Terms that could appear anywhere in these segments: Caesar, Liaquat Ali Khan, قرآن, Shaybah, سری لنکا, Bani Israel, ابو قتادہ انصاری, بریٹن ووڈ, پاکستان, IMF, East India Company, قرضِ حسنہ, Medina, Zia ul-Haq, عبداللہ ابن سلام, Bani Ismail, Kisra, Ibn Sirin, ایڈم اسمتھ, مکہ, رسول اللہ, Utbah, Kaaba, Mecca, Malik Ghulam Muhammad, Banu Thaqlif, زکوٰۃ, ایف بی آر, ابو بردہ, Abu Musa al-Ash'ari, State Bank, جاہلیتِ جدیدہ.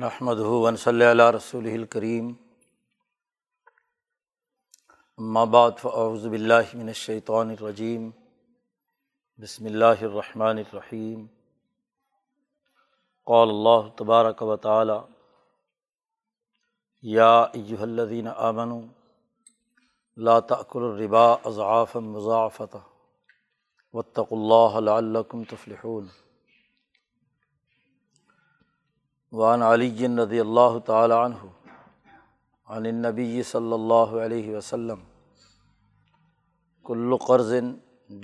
نحمدہ و نصلی علی رسولہ الکریم، اما بعد فاعوذ باللہ من الشیطان الرجیم، بسم اللہ الرحمن الرحیم۔ قال اللہ تبارک و تعالی: یا ایہا الذین آمنوا لا تأکلوا الربا اضعافا مضاعفۃ واتقوا اللہ لعلکم تفلحون۔ وعن علی رضی اللہ تعالی عنہ عن النبی صلی اللہ علیہ وسلم: کل قرض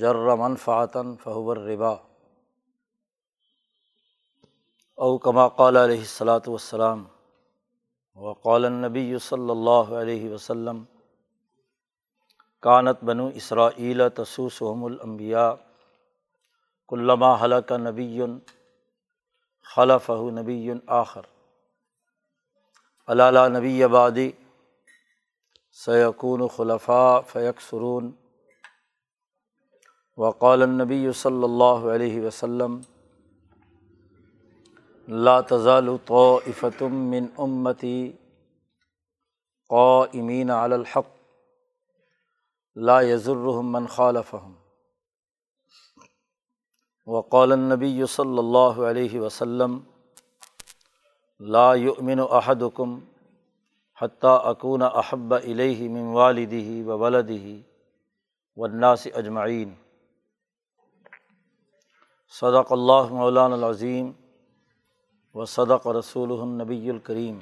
جر منفعۃ فہو الربا، او کما قال علیہ الصلاۃ والسلام۔ وقال النبی صلی اللہ علیہ وسلم: کانت بنو اسرائیل تسوسہم الانبیاء، کلما ہلک نبی خلفہ نبی آخر، الا لا نبی بعدی سیکون خلفاء فیکثرون۔ وقال النبی صلی اللہ علیہ وسلم: لا تزال طائفۃ من امتی قائمین علی الحق لا یضرہم من خالفہم۔ وقال النبی صلی اللہ علیہ وسلم: لا یؤمن احدکم حتی اکون احب الیہ من والدہ وولدہ والناس اجمعین۔ صدق اللہ مولانا العظیم وصدق رسولہ النبی الکریم۔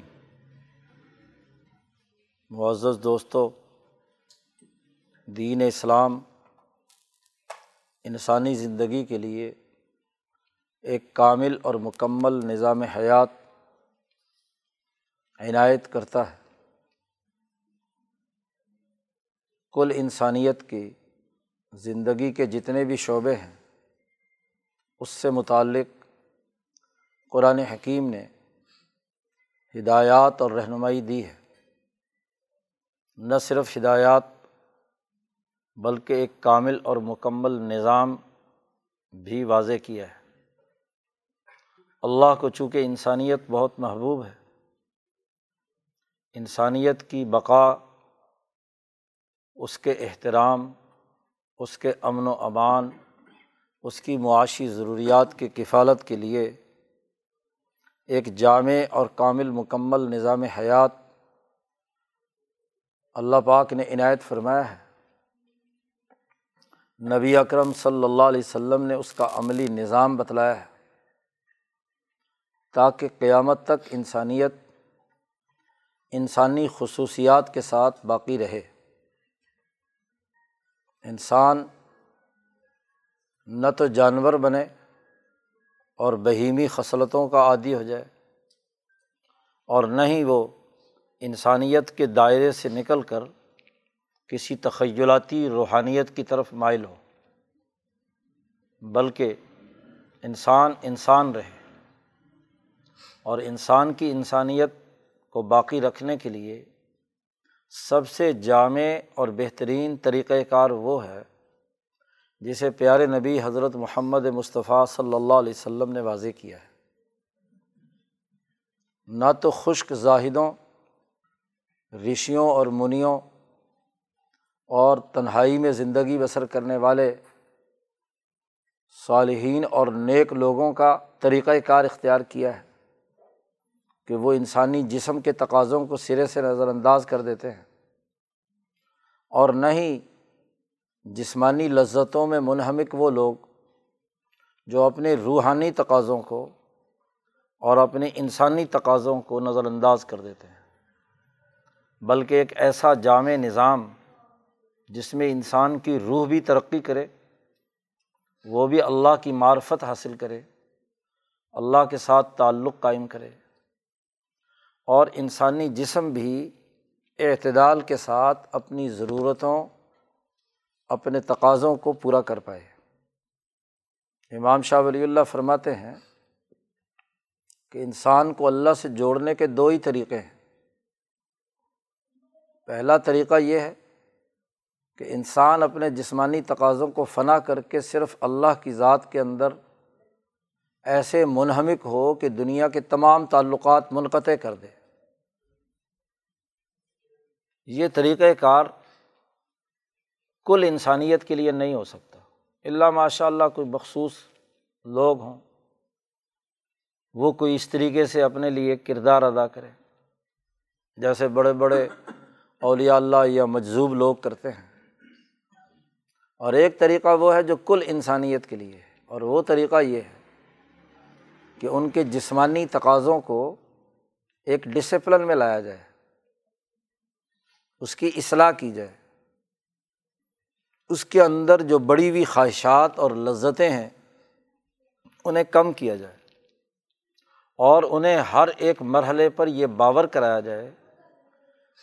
معزز دوستو، دین اسلام انسانی زندگی کے لیے ایک کامل اور مکمل نظام حیات عنایت کرتا ہے۔ کل انسانیت کی زندگی کے جتنے بھی شعبے ہیں، اس سے متعلق قرآن حکیم نے ہدایات اور رہنمائی دی ہے۔ نہ صرف ہدایات بلکہ ایک کامل اور مکمل نظام بھی واضح کیا ہے۔ اللہ کو چونکہ انسانیت بہت محبوب ہے، انسانیت کی بقا، اس کے احترام، اس کے امن و امان، اس کی معاشی ضروریات کی کفالت کے لیے ایک جامع اور کامل مکمل نظام حیات اللہ پاک نے عنایت فرمایا ہے۔ نبی اکرم صلی اللہ علیہ وسلم نے اس کا عملی نظام بتلایا ہے، تاکہ قیامت تک انسانیت انسانی خصوصیات کے ساتھ باقی رہے۔ انسان نہ تو جانور بنے اور بہیمی خصلتوں کا عادی ہو جائے، اور نہ ہی وہ انسانیت کے دائرے سے نکل کر کسی تخیلاتی روحانیت کی طرف مائل ہو، بلکہ انسان انسان رہے۔ اور انسان کی انسانیت کو باقی رکھنے کے لیے سب سے جامع اور بہترین طریقہ کار وہ ہے جسے پیارے نبی حضرت محمد مصطفیٰ صلی اللہ علیہ وسلم نے واضح کیا ہے۔ نہ تو خشک زاہدوں، رشیوں اور منیوں اور تنہائی میں زندگی بسر کرنے والے صالحین اور نیک لوگوں کا طریقۂ کار اختیار کیا ہے کہ وہ انسانی جسم کے تقاضوں کو سرے سے نظر انداز کر دیتے ہیں، اور نہ ہی جسمانی لذتوں میں منہمک وہ لوگ جو اپنے روحانی تقاضوں کو اور اپنے انسانی تقاضوں کو نظر انداز کر دیتے ہیں، بلکہ ایک ایسا جامع نظام جس میں انسان کی روح بھی ترقی کرے، وہ بھی اللہ کی معرفت حاصل کرے، اللہ کے ساتھ تعلق قائم کرے، اور انسانی جسم بھی اعتدال کے ساتھ اپنی ضرورتوں، اپنے تقاضوں کو پورا کر پائے۔ امام شاہ ولی اللہ فرماتے ہیں کہ انسان کو اللہ سے جوڑنے کے دو ہی طریقے ہیں۔ پہلا طریقہ یہ ہے کہ انسان اپنے جسمانی تقاضوں کو فنا کر کے صرف اللہ کی ذات کے اندر ایسے منہمک ہو کہ دنیا کے تمام تعلقات منقطع کر دے۔ یہ طریقہ کار کل انسانیت کے لیے نہیں ہو سکتا، اللہ ماشاء اللہ کوئی مخصوص لوگ ہوں وہ کوئی اس طریقے سے اپنے لیے کردار ادا کریں، جیسے بڑے بڑے اولیاء اللہ یا مجذوب لوگ کرتے ہیں۔ اور ایک طریقہ وہ ہے جو کل انسانیت کے لیے ہے، اور وہ طریقہ یہ ہے کہ ان کے جسمانی تقاضوں کو ایک ڈسپلن میں لایا جائے، اس کی اصلاح کی جائے، اس کے اندر جو بڑی ہوئی خواہشات اور لذتیں ہیں انہیں کم کیا جائے، اور انہیں ہر ایک مرحلے پر یہ باور کرایا جائے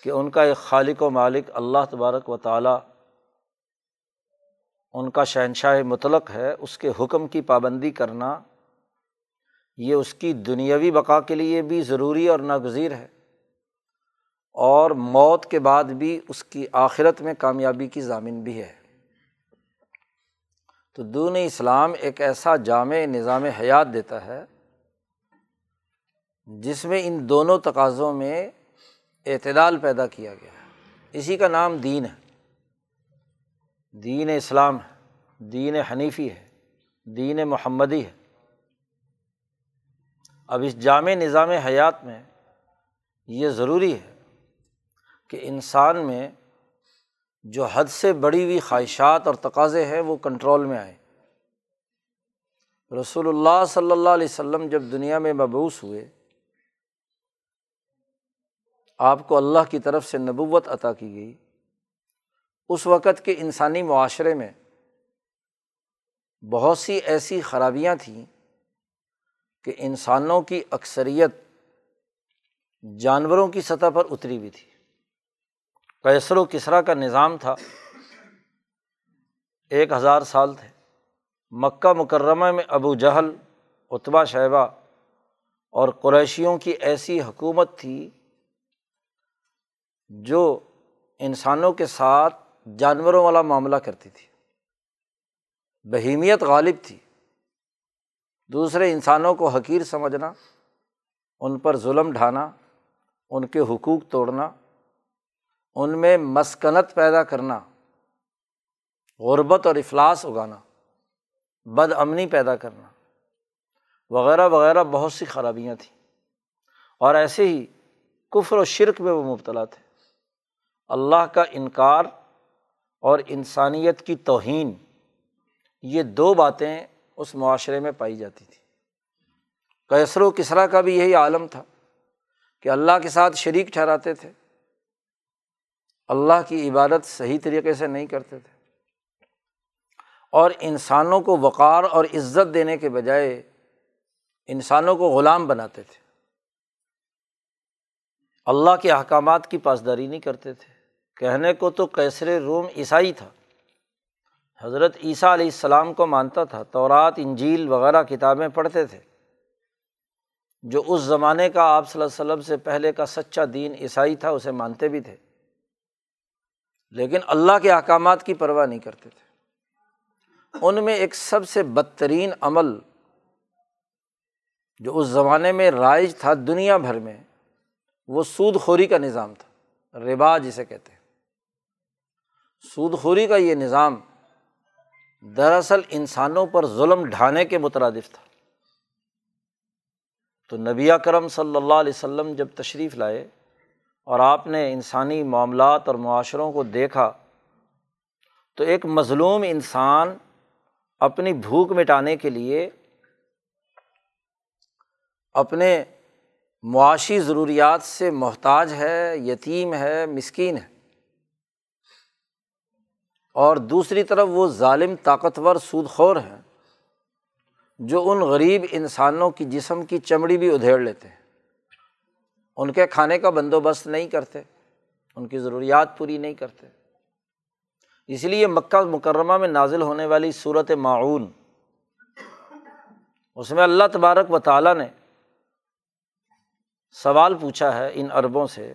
کہ ان کا ایک خالق و مالک اللہ تبارک و تعالیٰ ان کا شہنشاہ مطلق ہے، اس کے حکم کی پابندی کرنا یہ اس کی دنیاوی بقا کے لیے بھی ضروری اور ناگزیر ہے، اور موت کے بعد بھی اس کی آخرت میں کامیابی کی ضامن بھی ہے۔ تو دین اسلام ایک ایسا جامع نظام حیات دیتا ہے جس میں ان دونوں تقاضوں میں اعتدال پیدا کیا گیا ہے، اسی کا نام دین ہے، دین اسلام ہے، دین حنیفی ہے، دین محمدی ہے۔ اب اس جامع نظام حیات میں یہ ضروری ہے کہ انسان میں جو حد سے بڑی ہوئی خواہشات اور تقاضے ہیں وہ کنٹرول میں آئیں۔ رسول اللہ صلی اللہ علیہ وسلم جب دنیا میں مبعوث ہوئے، آپ کو اللہ کی طرف سے نبوت عطا کی گئی، اس وقت کے انسانی معاشرے میں بہت سی ایسی خرابیاں تھیں کہ انسانوں کی اکثریت جانوروں کی سطح پر اتری ہوئی تھی۔ قیصر و کسریٰ کا نظام تھا، 1000 سال تھے۔ مکہ مکرمہ میں ابو جہل، اتبہ، شیبہ اور قریشیوں کی ایسی حکومت تھی جو انسانوں کے ساتھ جانوروں والا معاملہ کرتی تھی، بہیمیت غالب تھی، دوسرے انسانوں کو حقیر سمجھنا، ان پر ظلم ڈھانا، ان کے حقوق توڑنا، ان میں مسکنت پیدا کرنا، غربت اور افلاس اگانا، بد امنی پیدا کرنا وغیرہ وغیرہ، بہت سی خرابیاں تھیں۔ اور ایسے ہی کفر و شرک میں وہ مبتلا تھے، اللہ کا انکار اور انسانیت کی توہین، یہ دو باتیں اس معاشرے میں پائی جاتی تھیں۔ قیصر و کسریٰ کا بھی یہی عالم تھا کہ اللہ کے ساتھ شریک ٹھہراتے تھے، اللہ کی عبادت صحیح طریقے سے نہیں کرتے تھے، اور انسانوں کو وقار اور عزت دینے کے بجائے انسانوں کو غلام بناتے تھے، اللہ کے احکامات کی پاسداری نہیں کرتے تھے۔ کہنے کو تو قیصر روم عیسائی تھا، حضرت عیسیٰ علیہ السلام کو مانتا تھا، تورات، انجیل وغیرہ کتابیں پڑھتے تھے، جو اس زمانے کا آپ صلی اللہ علیہ وسلم سے پہلے کا سچا دین عیسائی تھا، اسے مانتے بھی تھے، لیکن اللہ کے احکامات کی پرواہ نہیں کرتے تھے۔ ان میں ایک سب سے بدترین عمل جو اس زمانے میں رائج تھا دنیا بھر میں، وہ سود خوری کا نظام تھا، ربا جسے کہتے ہیں۔ سود خوری کا یہ نظام دراصل انسانوں پر ظلم ڈھانے کے مترادف تھا۔ تو نبی اکرم صلی اللہ علیہ وسلم جب تشریف لائے اور آپ نے انسانی معاملات اور معاشروں کو دیکھا، تو ایک مظلوم انسان اپنی بھوک مٹانے کے لیے، اپنے معاشی ضروریات سے محتاج ہے، یتیم ہے، مسکین ہے، اور دوسری طرف وہ ظالم طاقتور سودخور ہیں جو ان غریب انسانوں کی جسم کی چمڑی بھی ادھیڑ لیتے ہیں، ان کے کھانے کا بندوبست نہیں کرتے، ان کی ضروریات پوری نہیں کرتے۔ اس لیے مکہ مکرمہ میں نازل ہونے والی سورۃ المعون، اس میں اللہ تبارک و تعالیٰ نے سوال پوچھا ہے ان عربوں سے،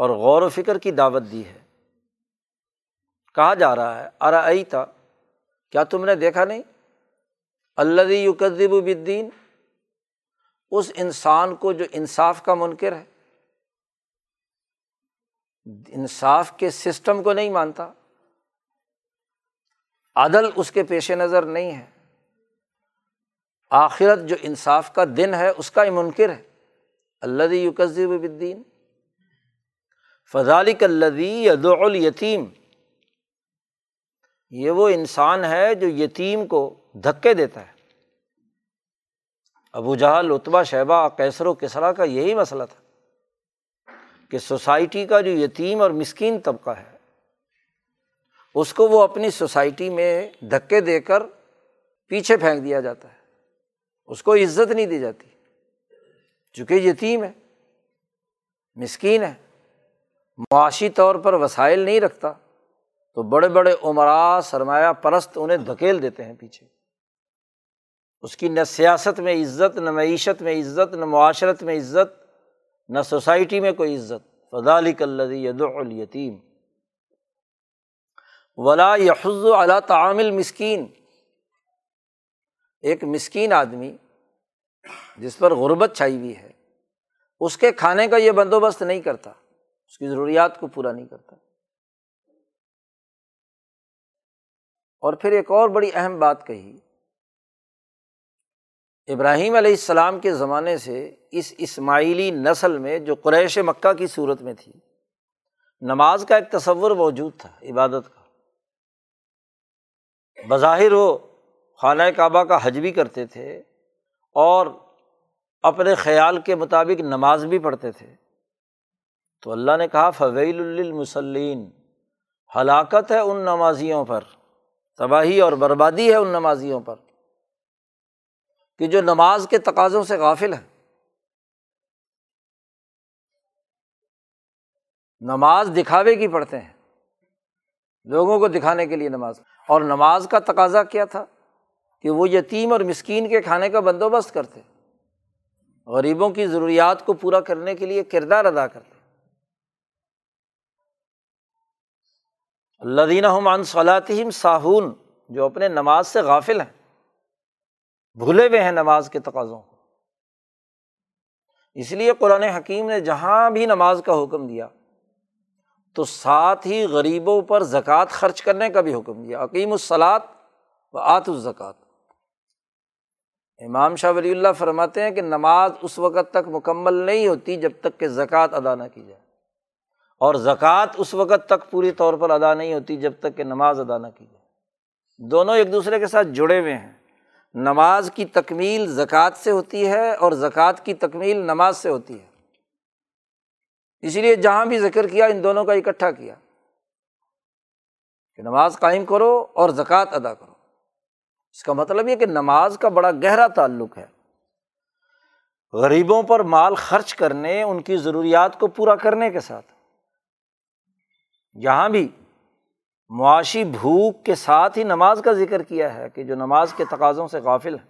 اور غور و فکر کی دعوت دی ہے۔ کہا جا رہا ہے ارأیت، کیا تم نے دیکھا نہیں، الذی یکذب بالدین، اس انسان کو جو انصاف کا منکر ہے، انصاف کے سسٹم کو نہیں مانتا، عدل اس کے پیش نظر نہیں ہے، آخرت جو انصاف کا دن ہے اس کا ہی منکر ہے، الذی یکذب بالدین۔ فذلک الذی یدعو الیتیم، یہ وہ انسان ہے جو یتیم کو دھکے دیتا ہے۔ ابو جہل، عتبہ، شیبہ، قیصر و کسریٰ کا یہی مسئلہ تھا کہ سوسائٹی کا جو یتیم اور مسکین طبقہ ہے اس کو وہ اپنی سوسائٹی میں دھکے دے کر پیچھے پھینک دیا جاتا ہے، اس کو عزت نہیں دی جاتی چونکہ یتیم ہے، مسکین ہے، معاشی طور پر وسائل نہیں رکھتا، تو بڑے بڑے عمراء، سرمایہ پرست انہیں دھکیل دیتے ہیں پیچھے۔ اس کی نہ سیاست میں عزت، نہ معیشت میں عزت، نہ معاشرت میں عزت، نہ سوسائٹی میں کوئی عزت۔ فذلک الذی یدعو الیتیم ولا یحض علی طعام المسکین۔ ایک مسکین آدمی جس پر غربت چھائی ہوئی ہے، اس کے کھانے کا یہ بندوبست نہیں کرتا، اس کی ضروریات کو پورا نہیں کرتا۔ اور پھر ایک اور بڑی اہم بات کہی، ابراہیم علیہ السلام کے زمانے سے اس اسماعیلی نسل میں جو قریش مکہ کی صورت میں تھی، نماز کا ایک تصور موجود تھا، عبادت کا۔ بظاہر وہ خانہ کعبہ کا حج بھی کرتے تھے اور اپنے خیال کے مطابق نماز بھی پڑھتے تھے۔ تو اللہ نے کہا فویل للمصلین، ہلاکت ہے ان نمازیوں پر، تباہی اور بربادی ہے ان نمازیوں پر کہ جو نماز کے تقاضوں سے غافل ہیں۔ نماز دکھاوے کی پڑھتے ہیں، لوگوں کو دکھانے کے لیے نماز، اور نماز کا تقاضا کیا تھا کہ وہ یتیم اور مسکین کے کھانے کا بندوبست کرتے، غریبوں کی ضروریات کو پورا کرنے کے لیے کردار ادا کرتے۔ الذین هم عن صلاتهم ساہون، جو اپنے نماز سے غافل ہیں، بھولے ہوئے ہیں نماز کے تقاضوں کو۔ اس لیے قرآن حکیم نے جہاں بھی نماز کا حکم دیا تو ساتھ ہی غریبوں پر زکوٰۃ خرچ کرنے کا بھی حکم دیا، اقیموا الصلاۃ وآتوا الزکوٰۃ۔ امام شاہ ولی اللہ فرماتے ہیں کہ نماز اس وقت تک مکمل نہیں ہوتی جب تک کہ زکوٰۃ ادا نہ کی جائے، اور زکوٰۃ اس وقت تک پوری طور پر ادا نہیں ہوتی جب تک کہ نماز ادا نہ کی جائے۔ دونوں ایک دوسرے کے ساتھ جڑے ہوئے ہیں، نماز کی تکمیل زکوٰۃ سے ہوتی ہے اور زکوٰۃ کی تکمیل نماز سے ہوتی ہے۔ اس لیے جہاں بھی ذکر کیا ان دونوں کا اکٹھا کیا کہ نماز قائم کرو اور زکوٰۃ ادا کرو۔ اس کا مطلب یہ کہ نماز کا بڑا گہرا تعلق ہے غریبوں پر مال خرچ کرنے، ان کی ضروریات کو پورا کرنے کے ساتھ۔ یہاں بھی معاشی بھوک کے ساتھ ہی نماز کا ذکر کیا ہے کہ جو نماز کے تقاضوں سے غافل ہے،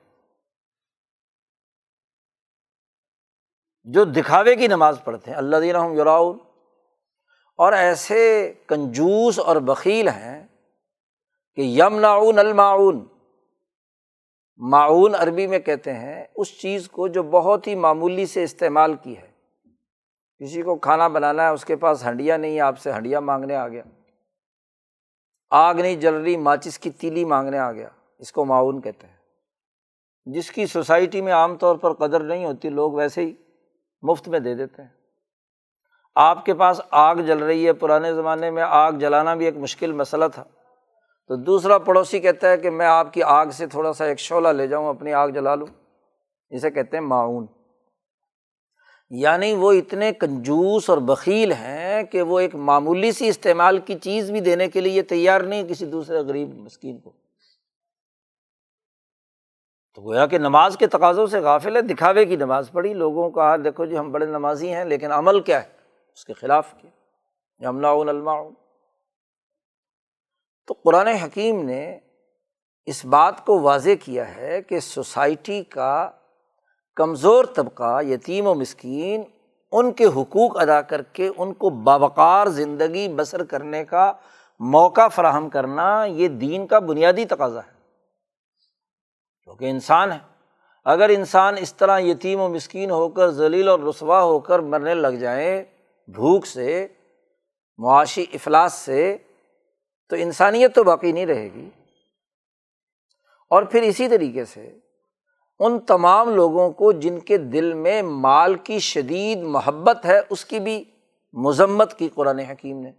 جو دکھاوے کی نماز پڑھتے ہیں، الذین هم یراؤون، اور ایسے کنجوس اور بخیل ہیں کہ یمنعون الماعون، معاون عربی میں کہتے ہیں اس چیز کو جو بہت ہی معمولی سے استعمال کی ہے۔ کسی کو کھانا بنانا ہے، اس کے پاس ہنڈیا نہیں ہے، آپ سے ہنڈیا مانگنے آ گیا، آگ نہیں جل رہی، ماچس کی تیلی مانگنے آ گیا، اس کو معاون کہتے ہیں۔ جس کی سوسائٹی میں عام طور پر قدر نہیں ہوتی، لوگ ویسے ہی مفت میں دے دیتے ہیں۔ آپ کے پاس آگ جل رہی ہے، پرانے زمانے میں آگ جلانا بھی ایک مشکل مسئلہ تھا، تو دوسرا پڑوسی کہتا ہے کہ میں آپ کی آگ سے تھوڑا سا ایک شعلہ لے جاؤں، اپنی آگ جلا لوں، اسے کہتے ہیں معاون۔ یعنی وہ اتنے کنجوس اور بخیل ہیں کہ وہ ایک معمولی سی استعمال کی چیز بھی دینے کے لیے تیار نہیں کسی دوسرے غریب مسکین کو۔ تو گویا کہ نماز کے تقاضوں سے غافل ہے، دکھاوے کی نماز پڑھی، لوگوں کو کہا دیکھو جی ہم بڑے نمازی ہیں، لیکن عمل کیا ہے اس کے خلاف کیا، یمنعون الماعون۔ تو قرآن حکیم نے اس بات کو واضح کیا ہے کہ سوسائٹی کا کمزور طبقہ، یتیم و مسکین، ان کے حقوق ادا کر کے ان کو باوقار زندگی بسر کرنے کا موقع فراہم کرنا، یہ دین کا بنیادی تقاضا ہے۔ کیونکہ انسان ہے۔ اگر انسان اس طرح یتیم و مسکین ہو کر، ذلیل اور رسوا ہو کر مرنے لگ جائیں بھوک سے، معاشی افلاس سے، تو انسانیت تو باقی نہیں رہے گی۔ اور پھر اسی طریقے سے ان تمام لوگوں کو جن کے دل میں مال کی شدید محبت ہے، اس کی بھی مذمت کی قرآن حکیم نے۔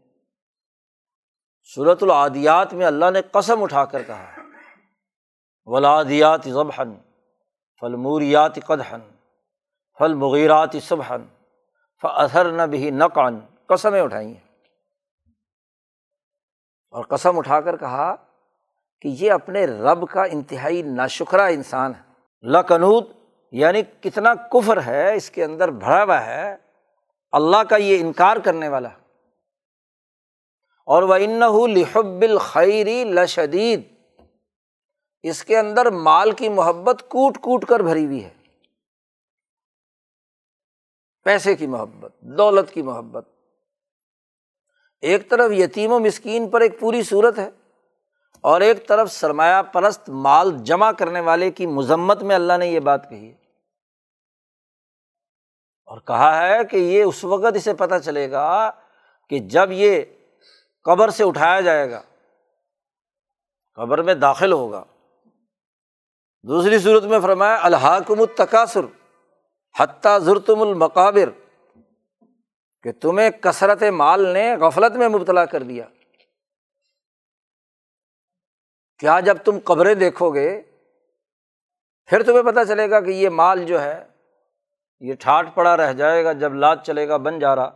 سورۃ العادیات میں اللہ نے قسم اٹھا کر کہا ہے، والعادیات ضبحا فالموریات قدحا فالمغیرات صبحا فاثرن به نقعا، قسمیں اٹھائی ہیں۔ اور قسم اٹھا کر کہا کہ یہ اپنے رب کا انتہائی ناشکرہ انسان ہے، لاقنوط، یعنی کتنا کفر ہے اس کے اندر بھرا ہوا ہے، اللہ کا یہ انکار کرنے والا۔ اور وَإِنَّهُ لِحُبِّ الْخَيْرِ لَشَدِيد، اس کے اندر مال کی محبت کوٹ کوٹ کر بھری ہوئی ہے، پیسے کی محبت، دولت کی محبت۔ ایک طرف یتیم و مسکین پر ایک پوری صورت ہے، اور ایک طرف سرمایہ پرست مال جمع کرنے والے کی مذمت میں اللہ نے یہ بات کہی ہے، اور کہا ہے کہ یہ اس وقت اسے پتہ چلے گا کہ جب یہ قبر سے اٹھایا جائے گا، قبر میں داخل ہوگا۔ دوسری صورت میں فرمایا الہاکم التکاثر حتی زرتم المقابر، کہ تمہیں کثرت مال نے غفلت میں مبتلا کر دیا، کیا جب تم قبریں دیکھو گے پھر تمہیں پتہ چلے گا کہ یہ مال جو ہے یہ ٹھاٹ پڑا رہ جائے گا، جب لاد چلے گا بن جا رہا،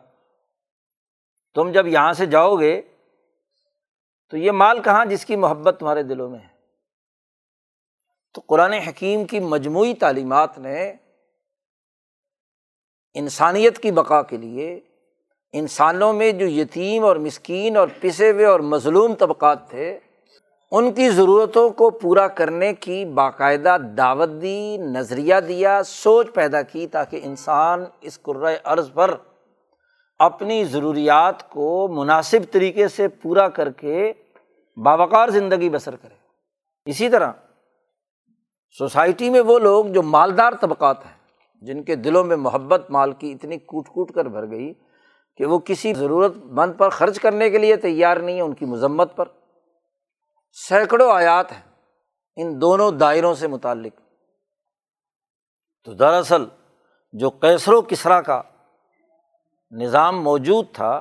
تم جب یہاں سے جاؤ گے تو یہ مال کہاں جس کی محبت تمہارے دلوں میں ہے۔ تو قرآن حکیم کی مجموعی تعلیمات نے انسانیت کی بقا کے لیے انسانوں میں جو یتیم اور مسکین اور پسے ہوئے اور مظلوم طبقات تھے، ان کی ضرورتوں کو پورا کرنے کی باقاعدہ دعوت دی، نظریہ دیا، سوچ پیدا کی، تاکہ انسان اس کرۂ ارض پر اپنی ضروریات کو مناسب طریقے سے پورا کر کے باوقار زندگی بسر کرے۔ اسی طرح سوسائٹی میں وہ لوگ جو مالدار طبقات ہیں، جن کے دلوں میں محبت مال کی اتنی کوٹ کوٹ کر بھر گئی کہ وہ کسی ضرورت مند پر خرچ کرنے کے لیے تیار نہیں ہے، ان کی مذمت پر سینکڑوں آیات ہیں ان دونوں دائروں سے متعلق۔ تو دراصل جو قیصر و کسریٰ کا نظام موجود تھا،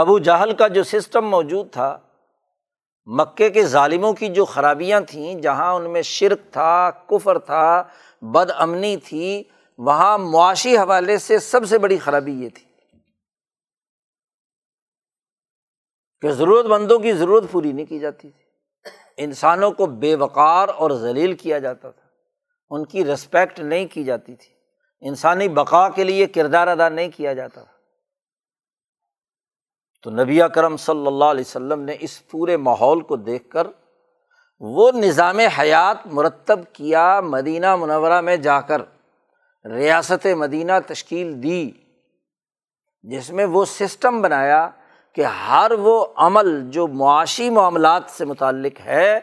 ابو جہل کا جو سسٹم موجود تھا، مکے کے ظالموں کی جو خرابیاں تھیں، جہاں ان میں شرک تھا، کفر تھا، بد امنی تھی، وہاں معاشی حوالے سے سب سے بڑی خرابی یہ تھی کہ ضرورت مندوں کی ضرورت پوری نہیں کی جاتی تھی، انسانوں کو بے وقار اور ذلیل کیا جاتا تھا، ان کی رسپیکٹ نہیں کی جاتی تھی، انسانی بقا کے لیے کردار ادا نہیں کیا جاتا تھا۔ تو نبی اکرم صلی اللہ علیہ وسلم نے اس پورے ماحول کو دیکھ کر وہ نظام حیات مرتب کیا، مدینہ منورہ میں جا کر ریاست مدینہ تشکیل دی، جس میں وہ سسٹم بنایا کہ ہر وہ عمل جو معاشی معاملات سے متعلق ہے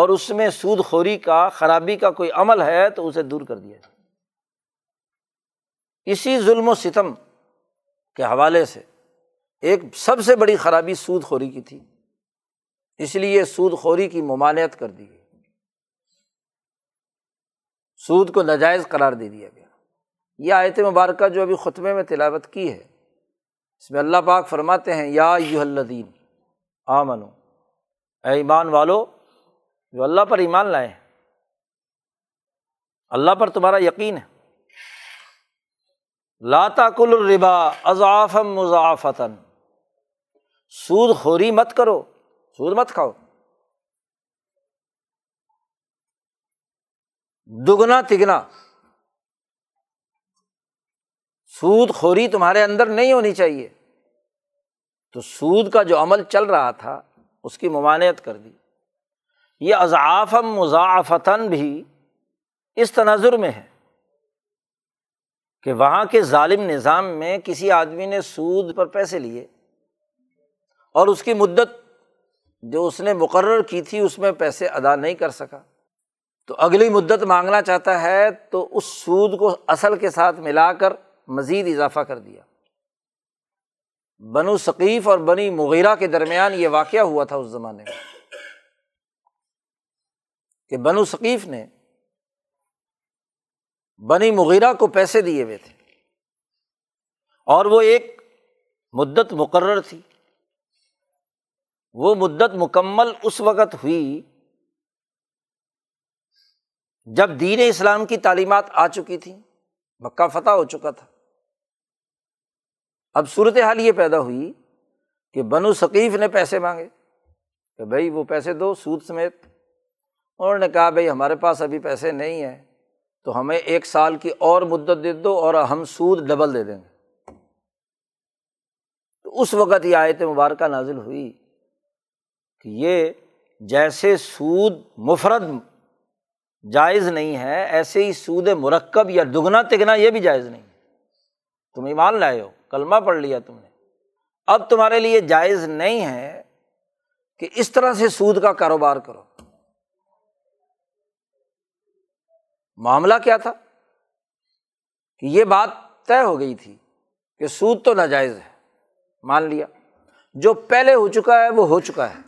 اور اس میں سود خوری کا، خرابی کا کوئی عمل ہے تو اسے دور کر دیا۔ اسی ظلم و ستم کے حوالے سے ایک سب سے بڑی خرابی سود خوری کی تھی، اس لیے سود خوری کی ممانعت کر دی گئی، سود کو ناجائز قرار دے دیا گیا۔ یہ آیت مبارکہ جو ابھی خطبے میں تلاوت کی ہے، اس میں اللہ پاک فرماتے ہیں یا ایھا الذین آمنوا، اے ایمان والو جو اللہ پر ایمان لائے ہیں، اللہ پر تمہارا یقین ہے، لا تاکلوا الربا اضعافا مضاعفۃ، سود خوری مت کرو، سود مت کھاؤ، دگنا تگنا، سود خوری تمہارے اندر نہیں ہونی چاہیے۔ تو سود کا جو عمل چل رہا تھا اس کی ممانعت کر دی۔ یہ اضعافا مضاعفۃ بھی اس تناظر میں ہے کہ وہاں کے ظالم نظام میں کسی آدمی نے سود پر پیسے لیے اور اس کی مدت جو اس نے مقرر کی تھی اس میں پیسے ادا نہیں کر سکا، تو اگلی مدت مانگنا چاہتا ہے تو اس سود کو اصل کے ساتھ ملا کر مزید اضافہ کر دیا۔ بنو ثقیف اور بنی مغیرہ کے درمیان یہ واقعہ ہوا تھا اس زمانے میں کہ بنو ثقیف نے بنی مغیرہ کو پیسے دیے ہوئے تھے اور وہ ایک مدت مقرر تھی، وہ مدت مکمل اس وقت ہوئی جب دین اسلام کی تعلیمات آ چکی تھی، مکہ فتح ہو چکا تھا۔ اب صورتحال یہ پیدا ہوئی کہ بنو ثقیف نے پیسے مانگے کہ بھائی وہ پیسے دو سود سمیت، انہوں نے کہا بھائی ہمارے پاس ابھی پیسے نہیں ہیں تو ہمیں 1 سال کی اور مدت دے دو اور ہم سود ڈبل دے دیں گے۔ تو اس وقت یہ آیت مبارکہ نازل ہوئی کہ یہ جیسے سود مفرد جائز نہیں ہے ایسے ہی سود مرکب یا دگنا تگنا یہ بھی جائز نہیں ہے۔ تم ایمان لائے ہو، کلمہ پڑھ لیا تم نے، اب تمہارے لیے جائز نہیں ہے کہ اس طرح سے سود کا کاروبار کرو۔ معاملہ کیا تھا کہ یہ بات طے ہو گئی تھی کہ سود تو ناجائز ہے، مان لیا، جو پہلے ہو چکا ہے وہ ہو چکا ہے،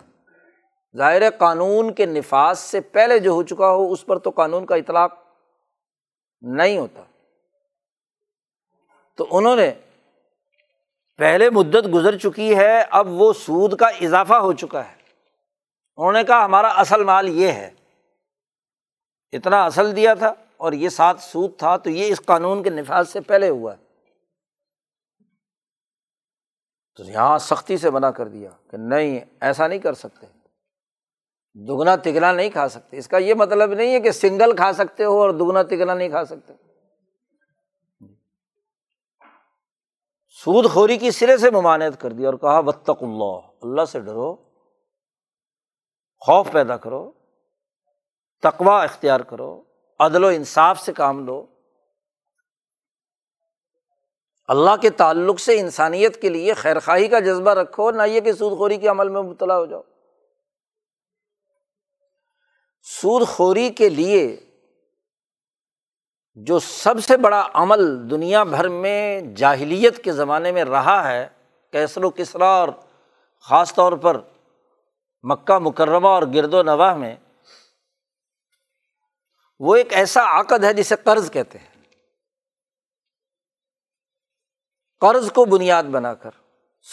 ظاہر قانون کے نفاذ سے پہلے جو ہو چکا ہو اس پر تو قانون کا اطلاق نہیں ہوتا۔ تو انہوں نے پہلے مدت گزر چکی ہے، اب وہ سود کا اضافہ ہو چکا ہے، انہوں نے کہا ہمارا اصل مال یہ ہے، اتنا اصل دیا تھا اور یہ ساتھ سود تھا، تو یہ اس قانون کے نفاذ سے پہلے ہوا ہے۔ تو یہاں سختی سے منع کر دیا کہ نہیں ایسا نہیں کر سکتے، دگنا تگنا نہیں کھا سکتے۔ اس کا یہ مطلب نہیں ہے کہ سنگل کھا سکتے ہو اور دگنا تگنا نہیں کھا سکتے۔ سود خوری کی سرے سے ممانعت کر دی اور کہا واتقوا اللہ، اللہ سے ڈرو، خوف پیدا کرو، تقویٰ اختیار کرو، عدل و انصاف سے کام لو۔ اللہ کے تعلق سے انسانیت کے لیے خیرخواہی کا جذبہ رکھو، نہ یہ کہ سود خوری کے عمل میں مبتلا ہو جاؤ۔ سود خوری کے لیے جو سب سے بڑا عمل دنیا بھر میں جاہلیت کے زمانے میں رہا ہے، کیسر و کسرا اور خاص طور پر مکہ مکرمہ اور گرد و نواح میں، وہ ایک ایسا عقد ہے جسے قرض کہتے ہیں۔ قرض کو بنیاد بنا کر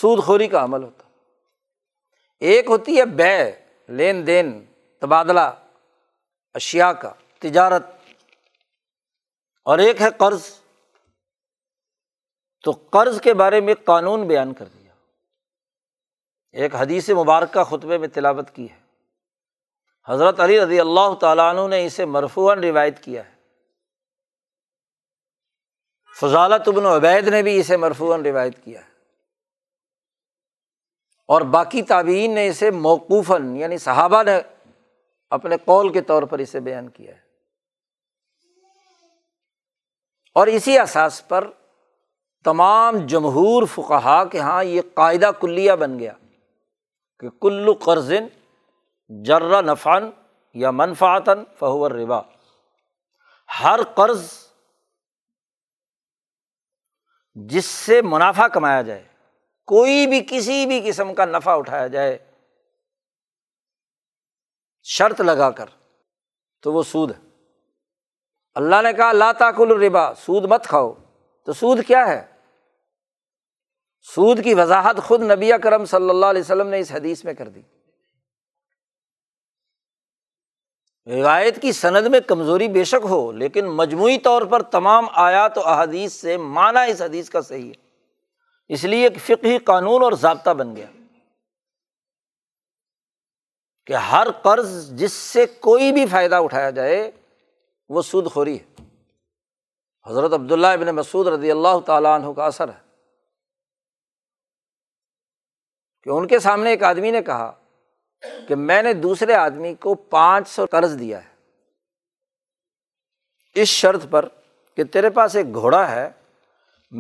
سود خوری کا عمل ہوتا۔ ایک ہوتی ہے بیع، لین دین، تبادلہ اشیاء کا، تجارت، اور ایک ہے قرض۔ تو قرض کے بارے میں قانون بیان کر دیا، ایک حدیث مبارکہ خطبے میں تلاوت کی ہے، حضرت علی رضی اللہ تعالیٰ عنہ نے اسے مرفوعاً روایت کیا ہے، فضالۃ بن عبید نے بھی اسے مرفوعاً روایت کیا ہے، اور باقی تابعین نے اسے موقوفاً یعنی صحابہ نے اپنے قول کے طور پر اسے بیان کیا ہے۔ اور اسی اساس پر تمام جمہور فقہاء کے ہاں یہ قاعدہ کلیہ بن گیا کہ کل قرض جر نفعا یا منفعتا فہو الربا، ہر قرض جس سے منافع کمایا جائے، کوئی بھی کسی بھی قسم کا نفع اٹھایا جائے شرط لگا کر، تو وہ سود ہے۔ اللہ نے کہا لا تاکلوا الربا، سود مت کھاؤ۔ تو سود کیا ہے؟ سود کی وضاحت خود نبی اکرم صلی اللہ علیہ وسلم نے اس حدیث میں کر دی۔ روایت کی سند میں کمزوری بے شک ہو، لیکن مجموعی طور پر تمام آیات و احادیث سے معنی اس حدیث کا صحیح ہے، اس لیے ایک فقہی قانون اور ضابطہ بن گیا کہ ہر قرض جس سے کوئی بھی فائدہ اٹھایا جائے وہ سود خوری ہے۔ حضرت عبداللہ ابن مسعود رضی اللہ تعالیٰ عنہ کا اثر ہے کہ ان کے سامنے ایک آدمی نے کہا کہ میں نے دوسرے آدمی کو 500 قرض دیا ہے، اس شرط پر کہ تیرے پاس ایک گھوڑا ہے،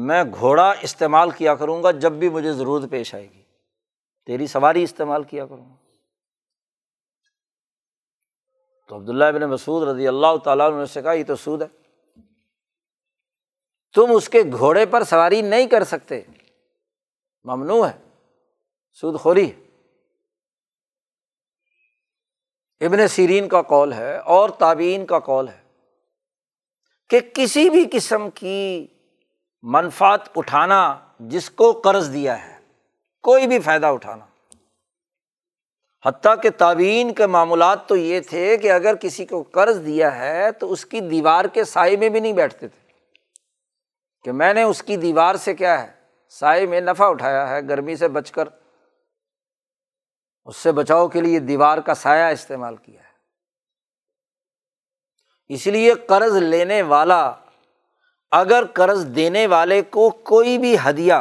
میں گھوڑا استعمال کیا کروں گا جب بھی مجھے ضرورت پیش آئے گی، تیری سواری استعمال کیا کروں گا۔ تو عبداللہ ابن مسعود رضی اللہ تعالیٰ عنہ نے کہا یہ تو سود ہے، تم اس کے گھوڑے پر سواری نہیں کر سکتے، ممنوع ہے، سود خوری ہے۔ ابن سیرین کا قول ہے اور تابعین کا قول ہے کہ کسی بھی قسم کی منفعت اٹھانا جس کو قرض دیا ہے، کوئی بھی فائدہ اٹھانا، حتیٰ کہ تابعین کے معاملات تو یہ تھے کہ اگر کسی کو قرض دیا ہے تو اس کی دیوار کے سائے میں بھی نہیں بیٹھتے تھے کہ میں نے اس کی دیوار سے کیا ہے، سائے میں نفع اٹھایا ہے، گرمی سے بچ کر اس سے بچاؤ کے لیے دیوار کا سایہ استعمال کیا ہے۔ اس لیے قرض لینے والا اگر قرض دینے والے کو کوئی بھی ہدیہ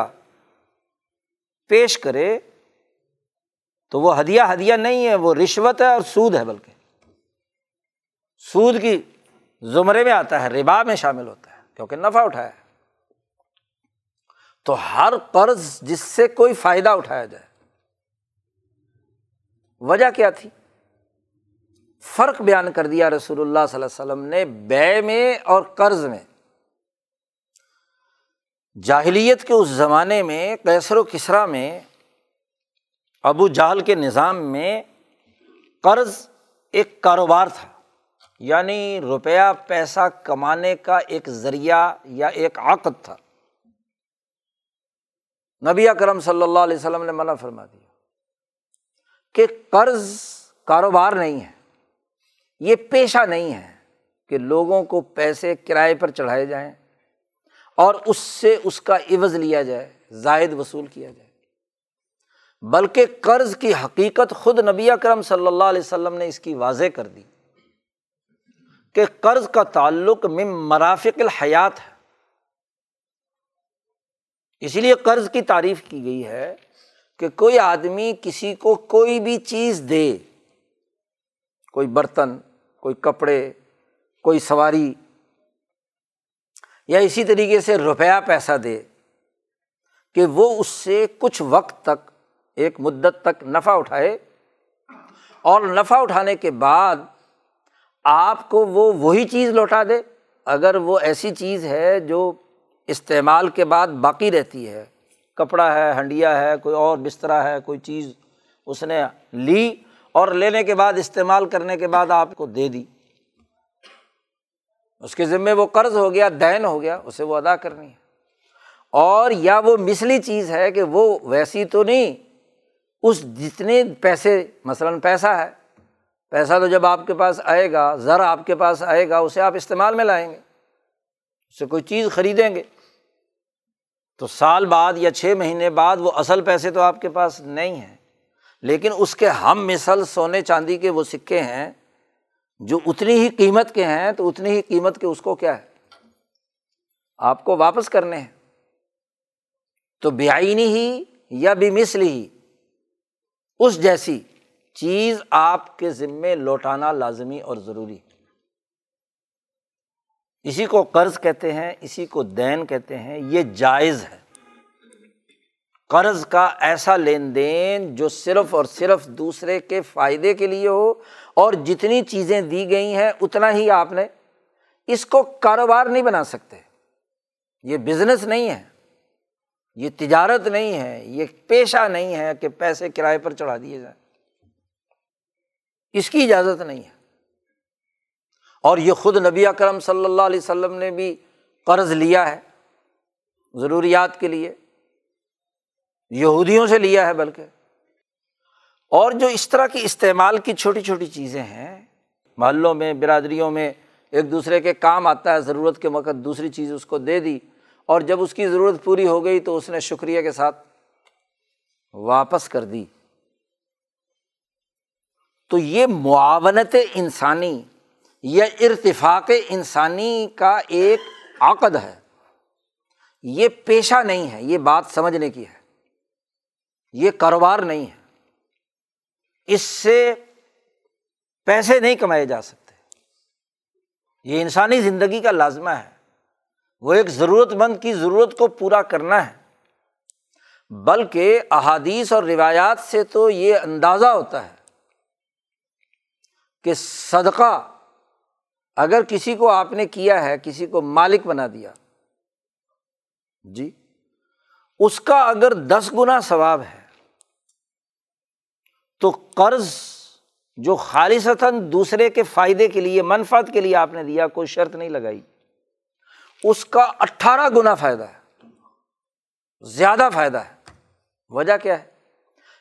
پیش کرے تو وہ ہدیہ نہیں ہے، وہ رشوت ہے اور سود ہے، بلکہ سود کی زمرے میں آتا ہے، ربا میں شامل ہوتا ہے کیونکہ نفع اٹھایا ہے۔ تو ہر قرض جس سے کوئی فائدہ اٹھایا جائے، وجہ کیا تھی؟ فرق بیان کر دیا رسول اللہ صلی اللہ علیہ وسلم نے بیع میں اور قرض میں۔ جاہلیت کے اس زمانے میں، قیصر و کسریٰ میں، ابو جہل کے نظام میں قرض ایک کاروبار تھا، یعنی روپیہ پیسہ کمانے کا ایک ذریعہ یا ایک عقد تھا۔ نبی اکرم صلی اللہ علیہ وسلم نے منع فرما دیا کہ قرض کاروبار نہیں ہے، یہ پیشہ نہیں ہے کہ لوگوں کو پیسے کرائے پر چڑھائے جائیں اور اس سے اس کا عوض لیا جائے، زائد وصول کیا جائے، بلکہ قرض کی حقیقت خود نبی اکرم صلی اللہ علیہ وسلم نے اس کی واضح کر دی کہ قرض کا تعلق من مرافق الحیات ہے۔ اس لیے قرض کی تعریف کی گئی ہے کہ کوئی آدمی کسی کو کوئی بھی چیز دے، کوئی برتن، کوئی کپڑے، کوئی سواری، یا اسی طریقے سے روپیہ پیسہ دے کہ وہ اس سے کچھ وقت تک، ایک مدت تک نفع اٹھائے، اور نفع اٹھانے کے بعد آپ کو وہ وہی چیز لوٹا دے اگر وہ ایسی چیز ہے جو استعمال کے بعد باقی رہتی ہے، کپڑا ہے، ہنڈیا ہے، کوئی اور بسترا ہے، کوئی چیز اس نے لی اور لینے کے بعد، استعمال کرنے کے بعد آپ کو دے دی، اس کے ذمے وہ قرض ہو گیا، دین ہو گیا، اسے وہ ادا کرنی ہے۔ اور یا وہ مثلی چیز ہے کہ وہ ویسی تو نہیں، اس جتنے پیسے، مثلاً پیسہ ہے، پیسہ تو جب آپ کے پاس آئے گا، زر آپ کے پاس آئے گا، اسے آپ استعمال میں لائیں گے، اسے کوئی چیز خریدیں گے، تو سال بعد یا 6 مہینے بعد وہ اصل پیسے تو آپ کے پاس نہیں ہیں، لیکن اس کے ہم مثل سونے چاندی کے وہ سکے ہیں جو اتنی ہی قیمت کے ہیں، تو اتنی ہی قیمت کے اس کو کیا ہے، آپ کو واپس کرنے ہیں۔ تو بعینی ہی یا بمثلی ہی، اس جیسی چیز آپ کے ذمے لوٹانا لازمی اور ضروری ہے۔ اسی کو قرض کہتے ہیں، اسی کو دین کہتے ہیں، یہ جائز ہے۔ قرض کا ایسا لین دین جو صرف اور صرف دوسرے کے فائدے کے لیے ہو، اور جتنی چیزیں دی گئی ہیں اتنا ہی آپ نے، اس کو کاروبار نہیں بنا سکتے، یہ بزنس نہیں ہے، یہ تجارت نہیں ہے، یہ پیشہ نہیں ہے کہ پیسے کرائے پر چڑھا دیے جائیں، اس کی اجازت نہیں ہے۔ اور یہ خود نبی اکرم صلی اللہ علیہ وسلم نے بھی قرض لیا ہے ضروریات کے لیے، یہودیوں سے لیا ہے بلکہ۔ اور جو اس طرح کی استعمال کی چھوٹی چھوٹی چیزیں ہیں، محلوں میں، برادریوں میں، ایک دوسرے کے کام آتا ہے، ضرورت کے وقت دوسری چیز اس کو دے دی، اور جب اس کی ضرورت پوری ہو گئی تو اس نے شکریہ کے ساتھ واپس کر دی، تو یہ معاونت انسانی یا ارتفاق انسانی کا ایک عقد ہے، یہ پیشہ نہیں ہے، یہ بات سمجھنے کی ہے، یہ کاروبار نہیں ہے، اس سے پیسے نہیں کمائے جا سکتے، یہ انسانی زندگی کا لازمہ ہے، وہ ایک ضرورت مند کی ضرورت کو پورا کرنا ہے۔ بلکہ احادیث اور روایات سے تو یہ اندازہ ہوتا ہے کہ صدقہ اگر کسی کو آپ نے کیا ہے، کسی کو مالک بنا دیا جی، اس کا اگر 10 گنا ثواب ہے تو قرض جو خالصتاً دوسرے کے فائدے کے لیے، منفعت کے لیے آپ نے دیا، کوئی شرط نہیں لگائی، اس کا 18 گنا فائدہ ہے، زیادہ فائدہ ہے۔ وجہ کیا ہے؟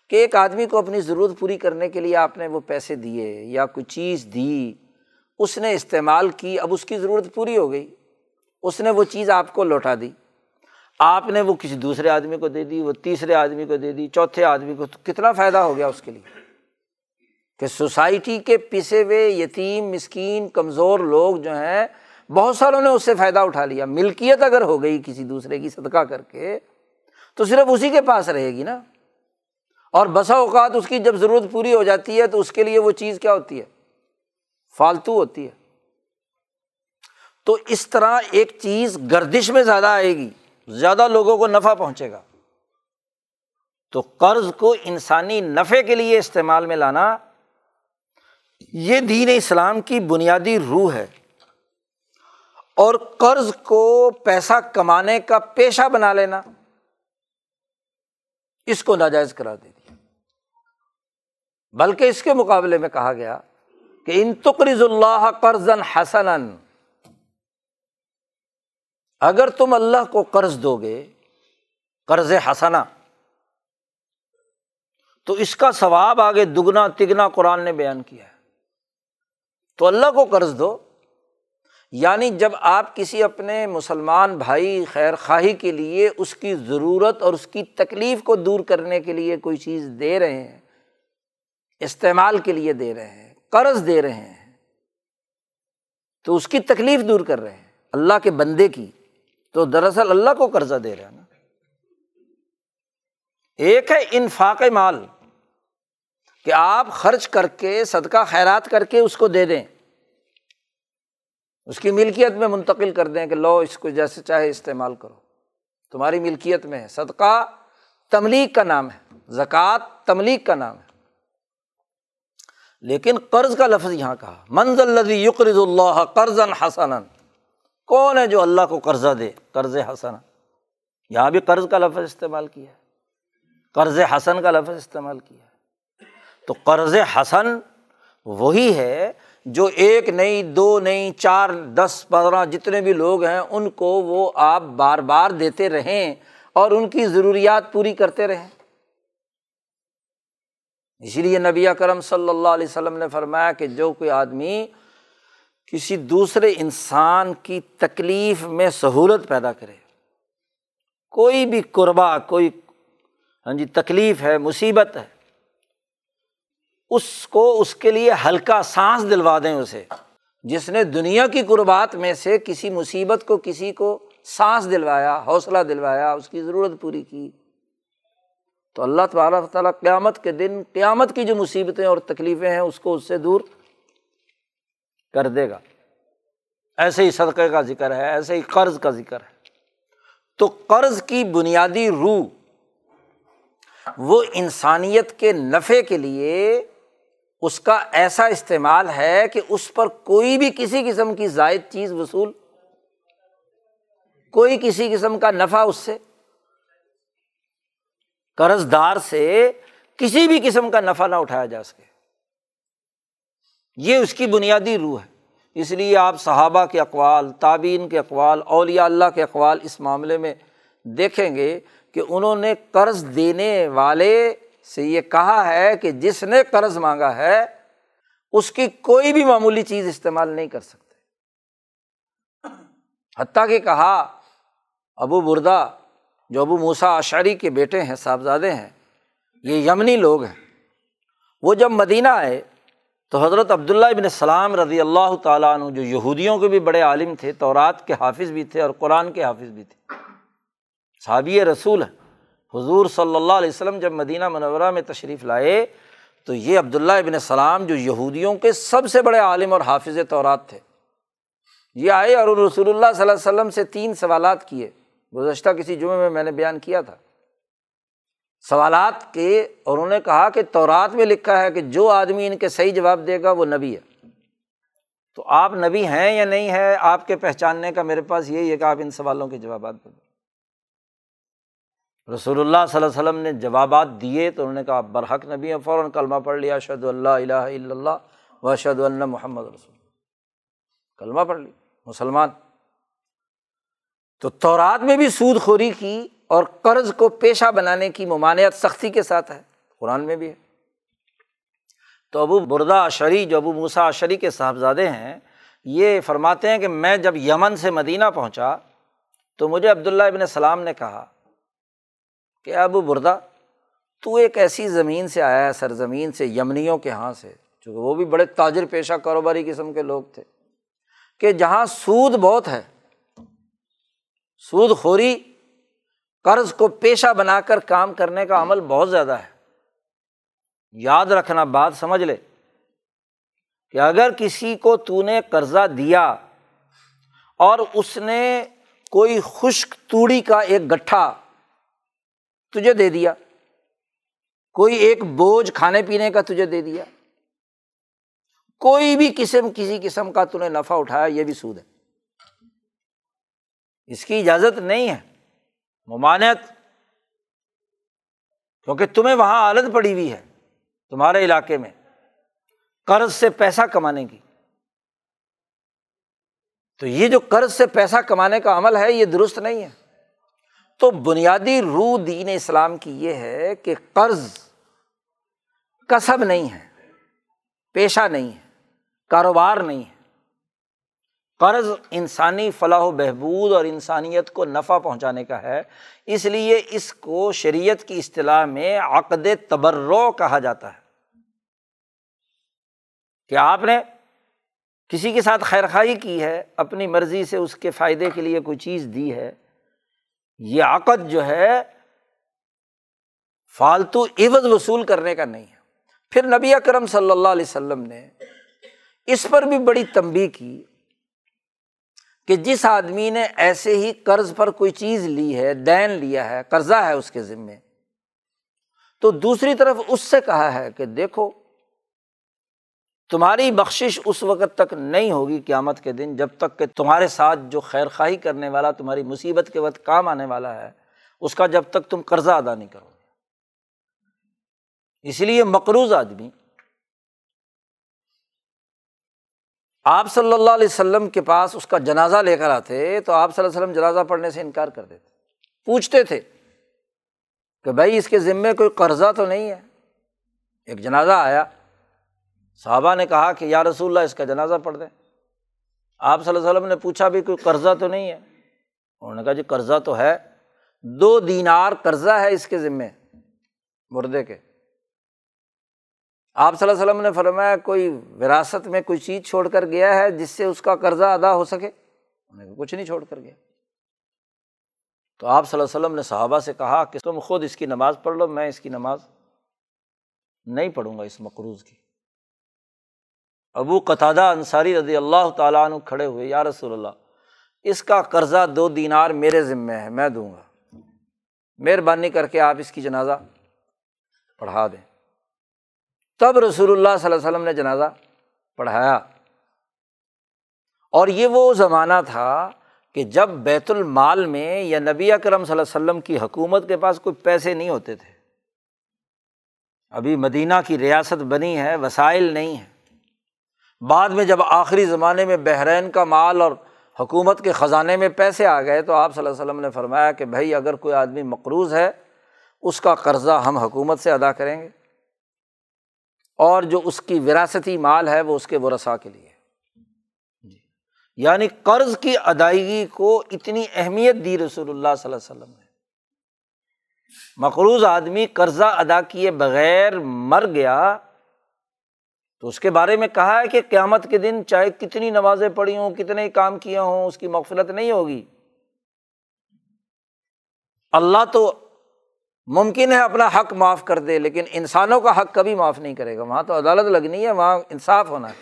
کہ ایک آدمی کو اپنی ضرورت پوری کرنے کے لیے آپ نے وہ پیسے دیے یا کوئی چیز دی، اس نے استعمال کی، اب اس کی ضرورت پوری ہو گئی، اس نے وہ چیز آپ کو لوٹا دی، آپ نے وہ کسی دوسرے آدمی کو دے دی، وہ تیسرے آدمی کو دے دی، چوتھے آدمی کو، تو کتنا فائدہ ہو گیا اس کے لیے کہ سوسائٹی کے پسے ہوئے یتیم، مسکین، کمزور لوگ جو ہیں، بہت ساروں نے اس سے فائدہ اٹھا لیا۔ ملکیت اگر ہو گئی کسی دوسرے کی صدقہ کر کے تو صرف اسی کے پاس رہے گی نا، اور بسا اوقات اس کی جب ضرورت پوری ہو جاتی ہے تو اس کے لیے وہ چیز کیا ہوتی ہے؟ فالتو ہوتی ہے۔ تو اس طرح ایک چیز گردش میں زیادہ آئے گی، زیادہ لوگوں کو نفع پہنچے گا۔ تو قرض کو انسانی نفع کے لیے استعمال میں لانا، یہ دین اسلام کی بنیادی روح ہے، اور قرض کو پیسہ کمانے کا پیشہ بنا لینا، اس کو ناجائز قرار دے دیا۔ بلکہ اس کے مقابلے میں کہا گیا کہ ان تقرض اللہ قرضا حسنا، اگر تم اللہ کو قرض دو گے قرض حسنا تو اس کا ثواب آگے دگنا تگنا قرآن نے بیان کیا ہے۔ تو اللہ کو قرض دو، یعنی جب آپ کسی اپنے مسلمان بھائی خیر خواہی کے لیے اس کی ضرورت اور اس کی تکلیف کو دور کرنے کے لیے کوئی چیز دے رہے ہیں، استعمال کے لیے دے رہے ہیں، قرض دے رہے ہیں، تو اس کی تکلیف دور کر رہے ہیں اللہ کے بندے کی، تو دراصل اللہ کو قرضہ دے رہے ہیں نا۔ ایک ہے انفاق مال کہ آپ خرچ کر کے، صدقہ خیرات کر کے اس کو دے دیں، اس کی ملکیت میں منتقل کر دیں کہ لو اس کو جیسے چاہے استعمال کرو، تمہاری ملکیت میں ہے۔ صدقہ تملیک کا نام ہے، زکوٰۃ تملیک کا نام ہے۔ لیکن قرض کا لفظ یہاں کہا، من ذا الذی یقرض اللہ قرضا حسنا، کون ہے جو اللہ کو قرضہ دے قرض حسنا۔ یہاں بھی قرض کا لفظ استعمال کیا ہے، قرض حسن کا لفظ استعمال کیا ہے۔ تو قرض حسن وہی ہے جو 1 نہیں 2 نہیں 4 10 15 جتنے بھی لوگ ہیں ان کو وہ آپ بار بار دیتے رہیں اور ان کی ضروریات پوری کرتے رہیں۔ اسی لیے نبی اکرم صلی اللہ علیہ وسلم نے فرمایا کہ جو کوئی آدمی کسی دوسرے انسان کی تکلیف میں سہولت پیدا کرے، کوئی بھی قربہ، کوئی تکلیف ہے، مصیبت ہے، اس کو اس کے لیے ہلکا سانس دلوا دیں اسے، جس نے دنیا کی قربات میں سے کسی مصیبت کو کسی کو سانس دلوایا، حوصلہ دلوایا، اس کی ضرورت پوری کی، تو اللہ تبارک و تعالیٰ قیامت کے دن قیامت کی جو مصیبتیں اور تکلیفیں ہیں اس کو اس سے دور کر دے گا۔ ایسے ہی صدقے کا ذکر ہے، ایسے ہی قرض کا ذکر ہے۔ تو قرض کی بنیادی روح وہ انسانیت کے نفع کے لیے اس کا ایسا استعمال ہے کہ اس پر کوئی بھی کسی قسم کی زائد چیز وصول، کوئی کسی قسم کا نفع اس سے، قرض دار سے کسی بھی قسم کا نفع نہ اٹھایا جا سکے، یہ اس کی بنیادی روح ہے۔ اس لیے آپ صحابہ کے اقوال، تابعین کے اقوال، اولیاء اللہ کے اقوال اس معاملے میں دیکھیں گے کہ انہوں نے قرض دینے والے سے یہ کہا ہے کہ جس نے قرض مانگا ہے اس کی کوئی بھی معمولی چیز استعمال نہیں کر سکتے۔ حتیٰ کہ کہا ابو بردہ، جو ابو موسیٰ اشعری کے بیٹے ہیں، صاحبزادے ہیں، یہ یمنی لوگ ہیں، وہ جب مدینہ آئے تو حضرت عبداللہ ابن سلام رضی اللہ تعالیٰ عنہ، جو یہودیوں کے بھی بڑے عالم تھے، تورات کے حافظ بھی تھے اور قرآن کے حافظ بھی تھے، صحابی رسول ہیں، حضور صلی اللہ علیہ وسلم جب مدینہ منورہ میں تشریف لائے تو یہ عبداللہ ابن سلام جو یہودیوں کے سب سے بڑے عالم اور حافظ تورات تھے، یہ آئے اور رسول اللہ صلی اللہ علیہ وسلم سے 3 سوالات کیے۔ گزشتہ کسی جمعے میں نے بیان کیا تھا سوالات کے، اور انہوں نے کہا کہ تورات میں لکھا ہے کہ جو آدمی ان کے صحیح جواب دے گا وہ نبی ہے، تو آپ نبی ہیں یا نہیں ہے، آپ کے پہچاننے کا میرے پاس یہی ہے کہ آپ ان سوالوں کے جوابات دیں۔ رسول اللہ صلی اللہ علیہ وسلم نے جوابات دیے تو انہوں نے کہا برحق نبی ہیں، فوراً کلمہ پڑھ لیا، اشہد اللہ الہ الا اللہ و اشہد ان محمد رسول، کلمہ پڑھ لی، مسلمان۔ تو تورات میں بھی سود خوری کی اور قرض کو پیشہ بنانے کی ممانعت سختی کے ساتھ ہے، قرآن میں بھی ہے۔ تو ابو بردہ اشعری جو ابو موسیٰ اشعری کے صاحبزادے ہیں، یہ فرماتے ہیں کہ میں جب یمن سے مدینہ پہنچا تو مجھے عبداللہ ابن سلام نے کہا کہ ابو بردہ تو ایک ایسی زمین سے آیا ہے، سرزمین سے، یمنیوں کے ہاں سے، چونکہ وہ بھی بڑے تاجر پیشہ کاروباری قسم کے لوگ تھے، کہ جہاں سود بہت ہے، سود خوری، قرض کو پیشہ بنا کر کام کرنے کا عمل بہت زیادہ ہے۔ یاد رکھنا، بات سمجھ لے کہ اگر کسی کو تو نے قرضہ دیا اور اس نے کوئی خشک توڑی کا ایک گٹھا تجھے دے دیا، کوئی ایک بوجھ کھانے پینے کا تجھے دے دیا، کوئی بھی قسم کسی قسم کا تو نے نفع اٹھایا، یہ بھی سود ہے، اس کی اجازت نہیں ہے، ممانعت، کیونکہ تمہیں وہاں عادت پڑی ہوئی ہے، تمہارے علاقے میں قرض سے پیسہ کمانے کی۔ تو یہ جو قرض سے پیسہ کمانے کا عمل ہے، یہ درست نہیں ہے۔ تو بنیادی روح دین اسلام کی یہ ہے کہ قرض کسب نہیں ہے، پیشہ نہیں ہے، کاروبار نہیں ہے۔ قرض انسانی فلاح و بہبود اور انسانیت کو نفع پہنچانے کا ہے، اس لیے اس کو شریعت کی اصطلاح میں عقد تبرع کہا جاتا ہے، کہ آپ نے کسی کے ساتھ خیرخواہی کی ہے، اپنی مرضی سے اس کے فائدے کے لیے کوئی چیز دی ہے، یہ عقد جو ہے فالتو عوض وصول کرنے کا نہیں ہے۔ پھر نبی اکرم صلی اللہ علیہ وسلم نے اس پر بھی بڑی تنبیہ کی کہ جس آدمی نے ایسے ہی قرض پر کوئی چیز لی ہے، دین لیا ہے، قرضہ ہے اس کے ذمے، تو دوسری طرف اس سے کہا ہے کہ دیکھو تمہاری بخشش اس وقت تک نہیں ہوگی قیامت کے دن جب تک کہ تمہارے ساتھ جو خیر خواہی کرنے والا تمہاری مصیبت کے وقت کام آنے والا ہے، اس کا جب تک تم قرضہ ادا نہیں کرو گے۔ اس لیے مقروض آدمی، آپ صلی اللہ علیہ وسلم کے پاس اس کا جنازہ لے کر آتے تو آپ صلی اللہ علیہ وسلم جنازہ پڑھنے سے انکار کر دیتے، پوچھتے تھے کہ بھائی اس کے ذمے کوئی قرضہ تو نہیں ہے۔ ایک جنازہ آیا، صحابہ نے کہا کہ یا رسول اللہ اس کا جنازہ پڑھ دیں۔ آپ صلی اللہ علیہ وسلم نے پوچھا بھی کوئی قرضہ تو نہیں ہے؟ انہوں نے کہا جی قرضہ تو ہے، 2 دینار قرضہ ہے اس کے ذمے مردے کے۔ آپ صلی اللہ علیہ وسلم نے فرمایا کوئی وراثت میں کوئی چیز چھوڑ کر گیا ہے جس سے اس کا قرضہ ادا ہو سکے؟ انہوں نے کچھ نہیں چھوڑ کر گیا۔ تو آپ صلی اللہ علیہ وسلم نے صحابہ سے کہا کہ تم خود اس کی نماز پڑھ لو، میں اس کی نماز نہیں پڑھوں گا اس مقروض کی۔ ابو قتادہ انصاری رضی اللہ تعالیٰ عنہ کھڑے ہوئے، یا رسول اللہ اس کا قرضہ 2 دینار میرے ذمے ہے، میں دوں گا، مہربانی کر کے آپ اس کی جنازہ پڑھا دیں۔ تب رسول اللہ صلی اللہ علیہ وسلم نے جنازہ پڑھایا، اور یہ وہ زمانہ تھا کہ جب بیت المال میں یا نبی اکرم صلی اللہ علیہ وسلم کی حکومت کے پاس کوئی پیسے نہیں ہوتے تھے۔ ابھی مدینہ کی ریاست بنی ہے، وسائل نہیں ہیں، بعد میں جب آخری زمانے میں بحرین کا مال اور حکومت کے خزانے میں پیسے آ گئے تو آپ صلی اللہ علیہ وسلم نے فرمایا کہ بھائی اگر کوئی آدمی مقروض ہے اس کا قرضہ ہم حکومت سے ادا کریں گے، اور جو اس کی وراثتی مال ہے وہ اس کے ورثاء کے لیے جی۔ یعنی قرض کی ادائیگی کو اتنی اہمیت دی رسول اللہ صلی اللہ علیہ وسلم نے۔ مقروض آدمی قرضہ ادا کیے بغیر مر گیا تو اس کے بارے میں کہا ہے کہ قیامت کے دن چاہے کتنی نمازیں پڑھی ہوں، کتنے کام کیے ہوں، اس کی مغفرت نہیں ہوگی۔ اللہ تو ممکن ہے اپنا حق معاف کر دے، لیکن انسانوں کا حق کبھی معاف نہیں کرے گا، وہاں تو عدالت لگنی ہے، وہاں انصاف ہونا ہے۔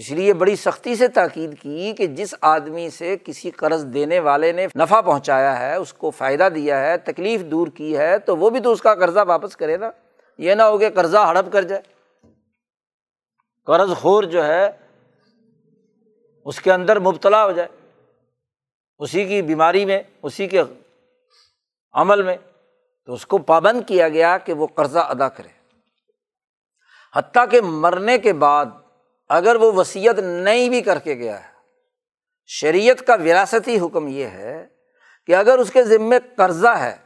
اس لیے بڑی سختی سے تاکید کی کہ جس آدمی سے کسی قرض دینے والے نے نفع پہنچایا ہے، اس کو فائدہ دیا ہے، تکلیف دور کی ہے، تو وہ بھی تو اس کا قرضہ واپس کرے نا، یہ نہ ہو کہ قرضہ ہڑپ کر جائے۔ قرض خور جو ہے اس کے اندر مبتلا ہو جائے، اسی کی بیماری میں، اسی کے عمل میں، تو اس کو پابند کیا گیا کہ وہ قرضہ ادا کرے، حتیٰ کہ مرنے کے بعد اگر وہ وصیت نہیں بھی کر کے گیا ہے، شریعت کا وراثتی حکم یہ ہے کہ اگر اس کے ذمے قرضہ ہے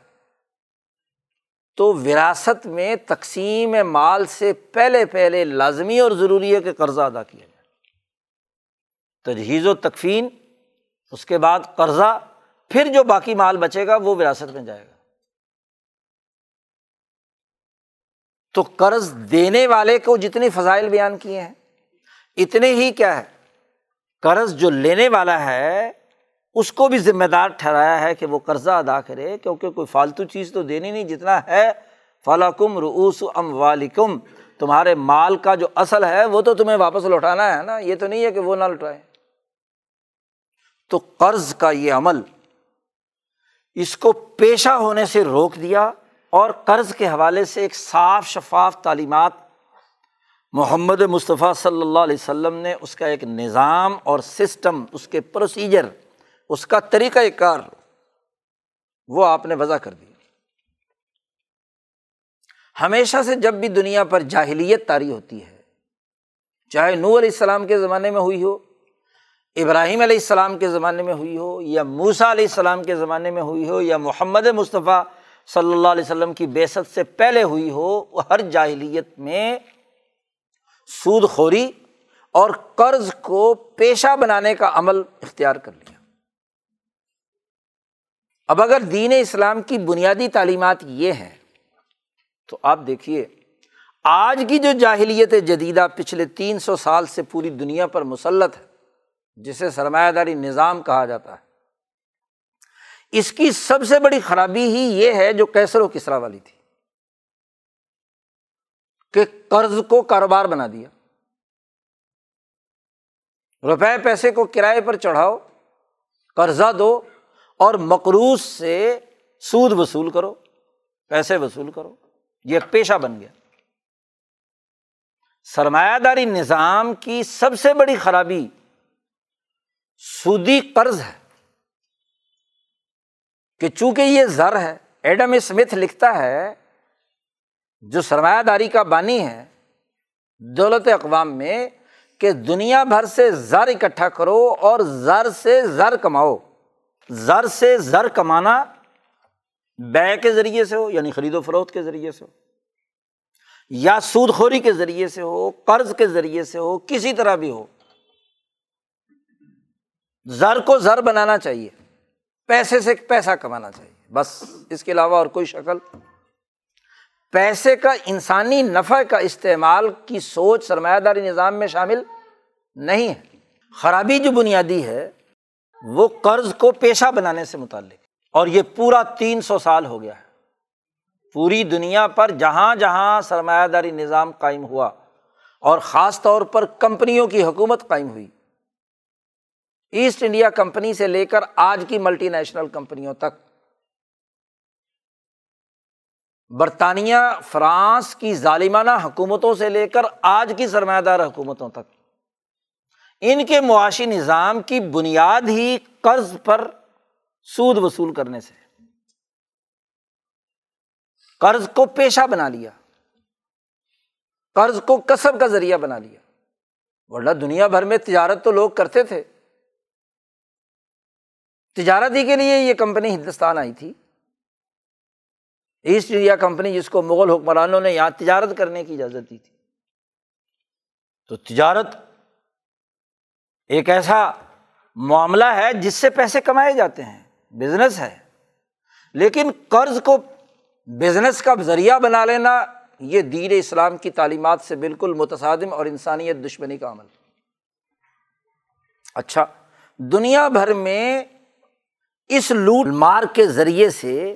تو وراثت میں تقسیم مال سے پہلے پہلے لازمی اور ضروری ہے کہ قرضہ ادا کیا جائے، تجہیز و تکفین، اس کے بعد قرضہ، پھر جو باقی مال بچے گا وہ وراثت میں جائے گا۔ تو قرض دینے والے کو جتنے فضائل بیان کیے ہیں اتنے ہی کیا ہے، قرض جو لینے والا ہے اس کو بھی ذمہ دار ٹھہرایا ہے کہ وہ قرضہ ادا کرے، کیونکہ کوئی فالتو چیز تو دینی نہیں، جتنا ہے فَلَكُمْ رُؤُوسُ أَمْوَالِكُمْ، تمہارے مال کا جو اصل ہے وہ تو تمہیں واپس لوٹانا ہے نا، یہ تو نہیں ہے کہ وہ نہ لوٹائے۔ تو قرض کا یہ عمل اس کو پیشہ ہونے سے روک دیا، اور قرض کے حوالے سے ایک صاف شفاف تعلیمات محمد مصطفیٰ صلی اللہ علیہ وسلم نے، اس کا ایک نظام اور سسٹم، اس کے پروسیجر، اس کا طریقہ کار وہ آپ نے وضع کر دی۔ ہمیشہ سے جب بھی دنیا پر جاہلیت طاری ہوتی ہے، چاہے نوح علیہ السلام کے زمانے میں ہوئی ہو، ابراہیم علیہ السلام کے زمانے میں ہوئی ہو، یا موسیٰ علیہ السلام کے زمانے میں ہوئی ہو، یا محمد مصطفیٰ صلی اللہ علیہ وسلم کی بعثت سے پہلے ہوئی ہو، ہر جاہلیت میں سود خوری اور قرض کو پیشہ بنانے کا عمل اختیار کر لیا۔ اب اگر دین اسلام کی بنیادی تعلیمات یہ ہیں تو آپ دیکھیے آج کی جو جاہلیت جدیدہ پچھلے 300 سال سے پوری دنیا پر مسلط ہے، جسے سرمایہ داری نظام کہا جاتا ہے، اس کی سب سے بڑی خرابی ہی یہ ہے جو کیسر و کسرا والی تھی، کہ قرض کو کاروبار بنا دیا، روپے پیسے کو کرائے پر چڑھاؤ، قرضہ دو اور مقروض سے سود وصول کرو، پیسے وصول کرو، یہ پیشہ بن گیا۔ سرمایہ داری نظام کی سب سے بڑی خرابی سودی قرض ہے، کہ چونکہ یہ زر ہے، ایڈم اسمتھ لکھتا ہے جو سرمایہ داری کا بانی ہے دولت اقوام میں، کہ دنیا بھر سے زر اکٹھا کرو اور زر سے زر کماؤ۔ زر سے زر کمانا بیع کے ذریعے سے ہو، یعنی خرید و فروخت کے ذریعے سے ہو، یا سود خوری کے ذریعے سے ہو، قرض کے ذریعے سے ہو، کسی طرح بھی ہو، زر کو زر بنانا چاہیے، پیسے سے پیسہ کمانا چاہیے، بس اس کے علاوہ اور کوئی شکل۔ پیسے کا انسانی نفع کا استعمال کی سوچ سرمایہ داری نظام میں شامل نہیں ہے۔ خرابی جو بنیادی ہے وہ قرض کو پیشہ بنانے سے متعلق ہے، اور یہ پورا 300 سال ہو گیا ہے۔ پوری دنیا پر جہاں جہاں سرمایہ داری نظام قائم ہوا، اور خاص طور پر کمپنیوں کی حکومت قائم ہوئی، ایسٹ انڈیا کمپنی سے لے کر آج کی ملٹی نیشنل کمپنیوں تک، برطانیہ، فرانس کی ظالمانہ حکومتوں سے لے کر آج کی سرمایہ دار حکومتوں تک، ان کے معاشی نظام کی بنیاد ہی قرض پر سود وصول کرنے سے، قرض کو پیشہ بنا لیا، قرض کو کسب کا ذریعہ بنا لیا۔ ورنہ دنیا بھر میں تجارت تو لوگ کرتے تھے، تجارت ہی کے لیے یہ کمپنی ہندوستان آئی تھی، ایسٹ انڈیا کمپنی، جس کو مغل حکمرانوں نے یہاں تجارت کرنے کی اجازت دی تھی۔ تو تجارت ایک ایسا معاملہ ہے جس سے پیسے کمائے جاتے ہیں، بزنس ہے، لیکن قرض کو بزنس کا ذریعہ بنا لینا یہ دین اسلام کی تعلیمات سے بالکل متصادم اور انسانیت دشمنی کا عمل ہے۔ اچھا، دنیا بھر میں اس لوٹ مار کے ذریعے سے،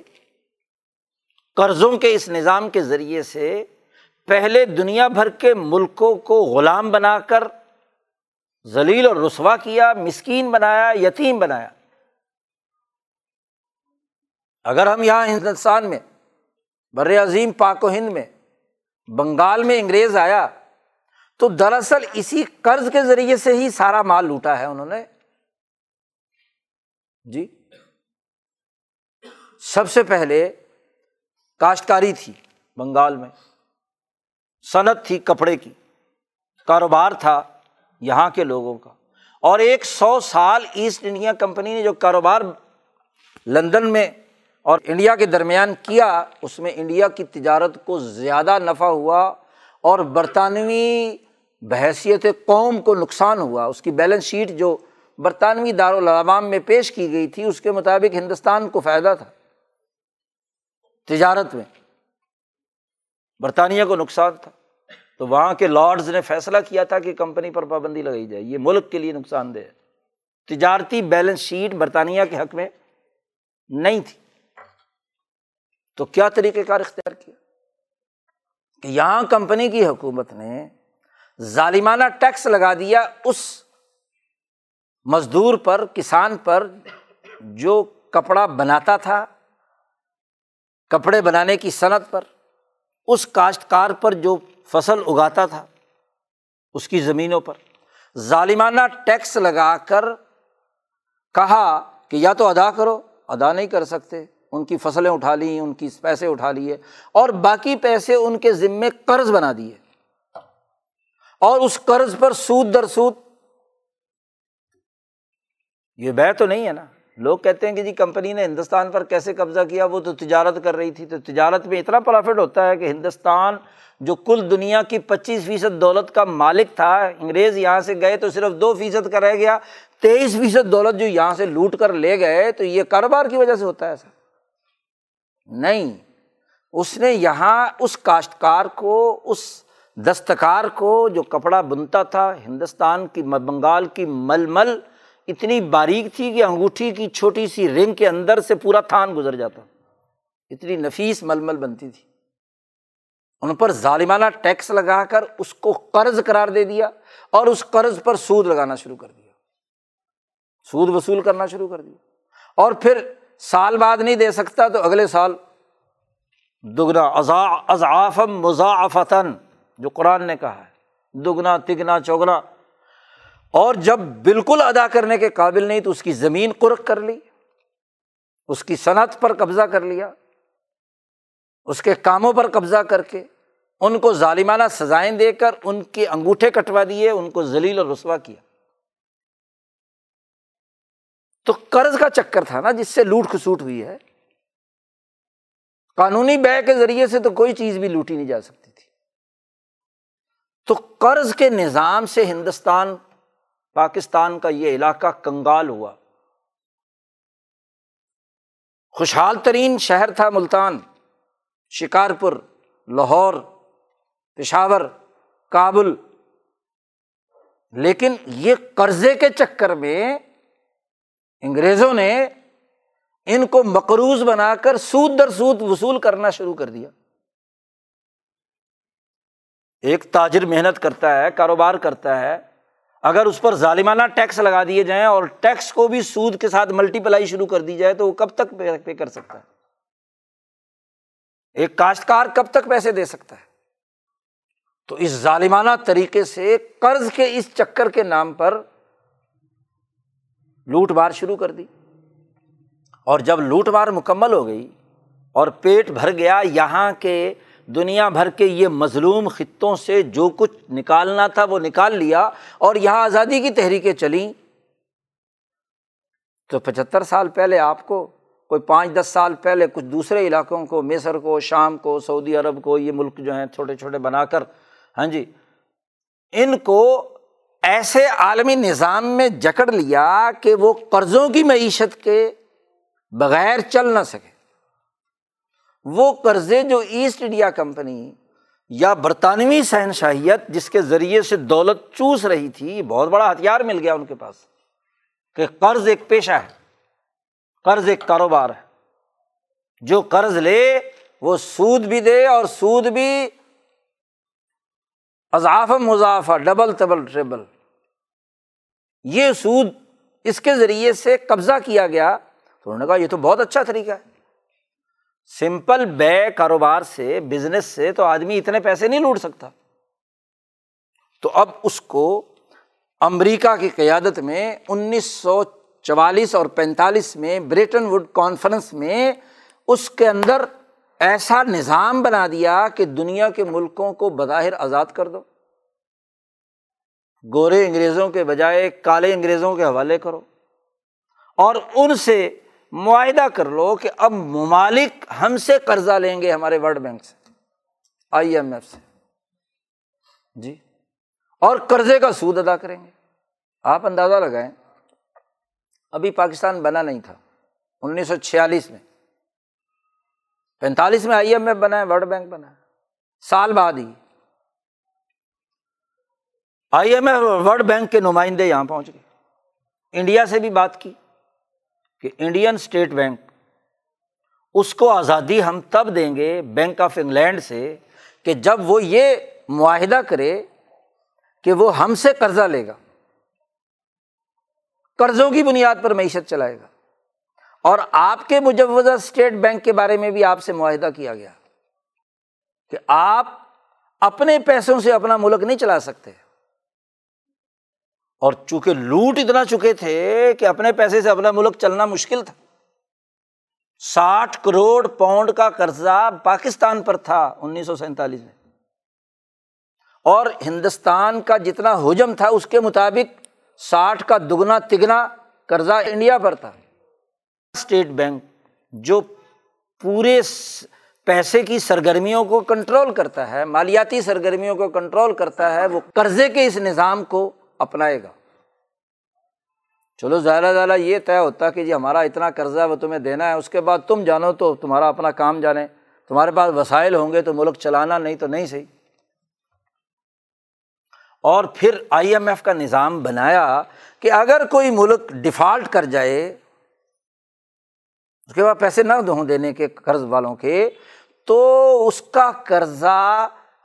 قرضوں کے اس نظام کے ذریعے سے، پہلے دنیا بھر کے ملکوں کو غلام بنا کر ذلیل اور رسوا کیا، مسکین بنایا، یتیم بنایا۔ اگر ہم یہاں ہندوستان میں، بر عظیم پاک و ہند میں، بنگال میں انگریز آیا تو دراصل اسی قرض کے ذریعے سے ہی سارا مال لوٹا ہے انہوں نے جی۔ سب سے پہلے کاشتکاری تھی بنگال میں، صنعت تھی کپڑے کی، کاروبار تھا یہاں کے لوگوں کا، اور 100 سال ایسٹ انڈیا کمپنی نے جو کاروبار لندن میں اور انڈیا کے درمیان کیا، اس میں انڈیا کی تجارت کو زیادہ نفع ہوا اور برطانوی بحیثیت قوم کو نقصان ہوا۔ اس کی بیلنس شیٹ جو برطانوی دارالعوام میں پیش کی گئی تھی اس کے مطابق ہندوستان کو فائدہ تھا تجارت میں، برطانیہ کو نقصان تھا۔ تو وہاں کے لارڈز نے فیصلہ کیا تھا کہ کمپنی پر پابندی لگائی جائے، یہ ملک کے لیے نقصان دہ ہے۔ تجارتی بیلنس شیٹ برطانیہ کے حق میں نہیں تھی، تو کیا طریقہ کار اختیار کیا کہ یہاں کمپنی کی حکومت نے ظالمانہ ٹیکس لگا دیا اس مزدور پر، کسان پر، جو کپڑا بناتا تھا، کپڑے بنانے کی صنعت پر، اس کاشتکار پر جو فصل اگاتا تھا اس کی زمینوں پر ظالمانہ ٹیکس لگا کر کہا کہ یا تو ادا کرو، ادا نہیں کر سکتے، ان کی فصلیں اٹھا لیں، ان کی پیسے اٹھا لیے، اور باقی پیسے ان کے ذمے قرض بنا دیے، اور اس قرض پر سود در سود۔ یہ بے تو نہیں ہے نا، لوگ کہتے ہیں کہ جی کمپنی نے ہندوستان پر کیسے قبضہ کیا، وہ تو تجارت کر رہی تھی، تو تجارت میں اتنا پرافٹ ہوتا ہے کہ ہندوستان جو کل دنیا کی 25% دولت کا مالک تھا، انگریز یہاں سے گئے تو صرف 2% کا رہ گیا، 23% دولت جو یہاں سے لوٹ کر لے گئے۔ تو یہ کاروبار کی وجہ سے ہوتا ہے ایسا نہیں، اس نے یہاں اس کاشتکار کو، اس دستکار کو جو کپڑا بنتا تھا، ہندوستان کی بنگال کی ململ اتنی باریک تھی کہ انگوٹھی کی چھوٹی سی رنگ کے اندر سے پورا تھان گزر جاتا، اتنی نفیس ململ بنتی تھی۔ ان پر ظالمانہ ٹیکس لگا کر اس کو قرض قرار دے دیا اور اس قرض پر سود لگانا شروع کر دیا، سود وصول کرنا شروع کر دیا، اور پھر سال بعد نہیں دے سکتا تو اگلے سال دگنا، اضعافا مضاعفتا، جو قرآن نے کہا ہے، دگنا تگنا چوگنا، اور جب بالکل ادا کرنے کے قابل نہیں تو اس کی زمین قرق کر لی، اس کی صنعت پر قبضہ کر لیا، اس کے کاموں پر قبضہ کر کے ان کو ظالمانہ سزائیں دے کر ان کے انگوٹھے کٹوا دیے، ان کو ذلیل اور رسوا کیا۔ تو قرض کا چکر تھا نا جس سے لوٹ کھسوٹ ہوئی ہے۔ قانونی بیع کے ذریعے سے تو کوئی چیز بھی لوٹی نہیں جا سکتی تھی، تو قرض کے نظام سے ہندوستان، پاکستان کا یہ علاقہ کنگال ہوا۔ خوشحال ترین شہر تھا ملتان، شکارپور، لاہور، پشاور، کابل، لیکن یہ قرضے کے چکر میں انگریزوں نے ان کو مقروض بنا کر سود در سود وصول کرنا شروع کر دیا۔ ایک تاجر محنت کرتا ہے، کاروبار کرتا ہے، اگر اس پر ظالمانہ ٹیکس لگا دیے جائیں اور ٹیکس کو بھی سود کے ساتھ ملٹی پلائی شروع کر دی جائے تو وہ کب تک پے کر سکتا ہے؟ ایک کاشتکار کب تک پیسے دے سکتا ہے؟ تو اس ظالمانہ طریقے سے قرض کے اس چکر کے نام پر لوٹ مار شروع کر دی، اور جب لوٹ مار مکمل ہو گئی اور پیٹ بھر گیا یہاں کے، دنیا بھر کے یہ مظلوم خطوں سے جو کچھ نکالنا تھا وہ نکال لیا، اور یہاں آزادی کی تحریکیں چلیں۔ تو 75 سال پہلے آپ کو، کوئی 5-10 سال پہلے کچھ دوسرے علاقوں کو، مصر کو، شام کو، سعودی عرب کو، یہ ملک جو ہیں چھوٹے چھوٹے بنا کر، ہاں جی، ان کو ایسے عالمی نظام میں جکڑ لیا کہ وہ قرضوں کی معیشت کے بغیر چل نہ سکے۔ وہ قرضے جو ایسٹ انڈیا کمپنی یا برطانوی شہنشاہیت جس کے ذریعے سے دولت چوس رہی تھی، بہت بڑا ہتھیار مل گیا ان کے پاس کہ قرض ایک پیشہ ہے، قرض ایک کاروبار ہے، جو قرض لے وہ سود بھی دے، اور سود بھی اضعاف مضاعفہ، ڈبل ٹربل ٹریبل۔ یہ سود اس کے ذریعے سے قبضہ کیا گیا، تو انہوں نے کہا یہ تو بہت اچھا طریقہ ہے، سمپل بیع کاروبار سے، بزنس سے تو آدمی اتنے پیسے نہیں لوٹ سکتا، تو اب اس کو امریکہ کی قیادت میں 1944 اور 1945 میں بریٹن ووڈ کانفرنس میں اس کے اندر ایسا نظام بنا دیا کہ دنیا کے ملکوں کو بظاہر آزاد کر دو، گورے انگریزوں کے بجائے کالے انگریزوں کے حوالے کرو، اور ان سے معاہدہ کر لو کہ اب ممالک ہم سے قرضہ لیں گے، ہمارے ورلڈ بینک سے، آئی ایم ایف سے، جی، اور قرضے کا سود ادا کریں گے۔ آپ اندازہ لگائیں، ابھی پاکستان بنا نہیں تھا، 1946 میں، 1945 میں آئی ایم ایف بنا ہے، ورلڈ بینک بنا ہے، سال بعد ہی آئی ایم ایف اور ورلڈ بینک کے نمائندے یہاں پہنچ گئے۔ انڈیا سے بھی بات کی کہ انڈین اسٹیٹ بینک، اس کو آزادی ہم تب دیں گے بینک آف انگلینڈ سے کہ جب وہ یہ معاہدہ کرے کہ وہ ہم سے قرضہ لے گا، قرضوں کی بنیاد پر معیشت چلائے گا، اور آپ کے مجوزہ اسٹیٹ بینک کے بارے میں بھی آپ سے معاہدہ کیا گیا کہ آپ اپنے پیسوں سے اپنا ملک نہیں چلا سکتے، اور چونکہ لوٹ اتنا چکے تھے کہ اپنے پیسے سے اپنا ملک چلنا مشکل تھا۔ 60 کروڑ پاؤنڈ کا قرضہ پاکستان پر تھا 1947 میں، اور ہندوستان کا جتنا حجم تھا اس کے مطابق 60 کا دگنا تگنا قرضہ انڈیا پر تھا۔ اسٹیٹ بینک جو پورے پیسے کی سرگرمیوں کو کنٹرول کرتا ہے، مالیاتی سرگرمیوں کو کنٹرول کرتا ہے، وہ قرضے کے اس نظام کو اپنائے گا۔ چلو ظاہرہ یہ طے ہوتا کہ جی ہمارا اتنا قرضہ وہ تمہیں دینا ہے، اس کے بعد تم جانو تو تمہارا اپنا کام جانے، تمہارے پاس وسائل ہوں گے تو ملک چلانا، نہیں تو نہیں صحیح۔ اور پھر آئی ایم ایف کا نظام بنایا کہ اگر کوئی ملک ڈیفالٹ کر جائے، اس کے بعد پیسے نہ ہوں دینے کے قرض والوں کے، تو اس کا قرضہ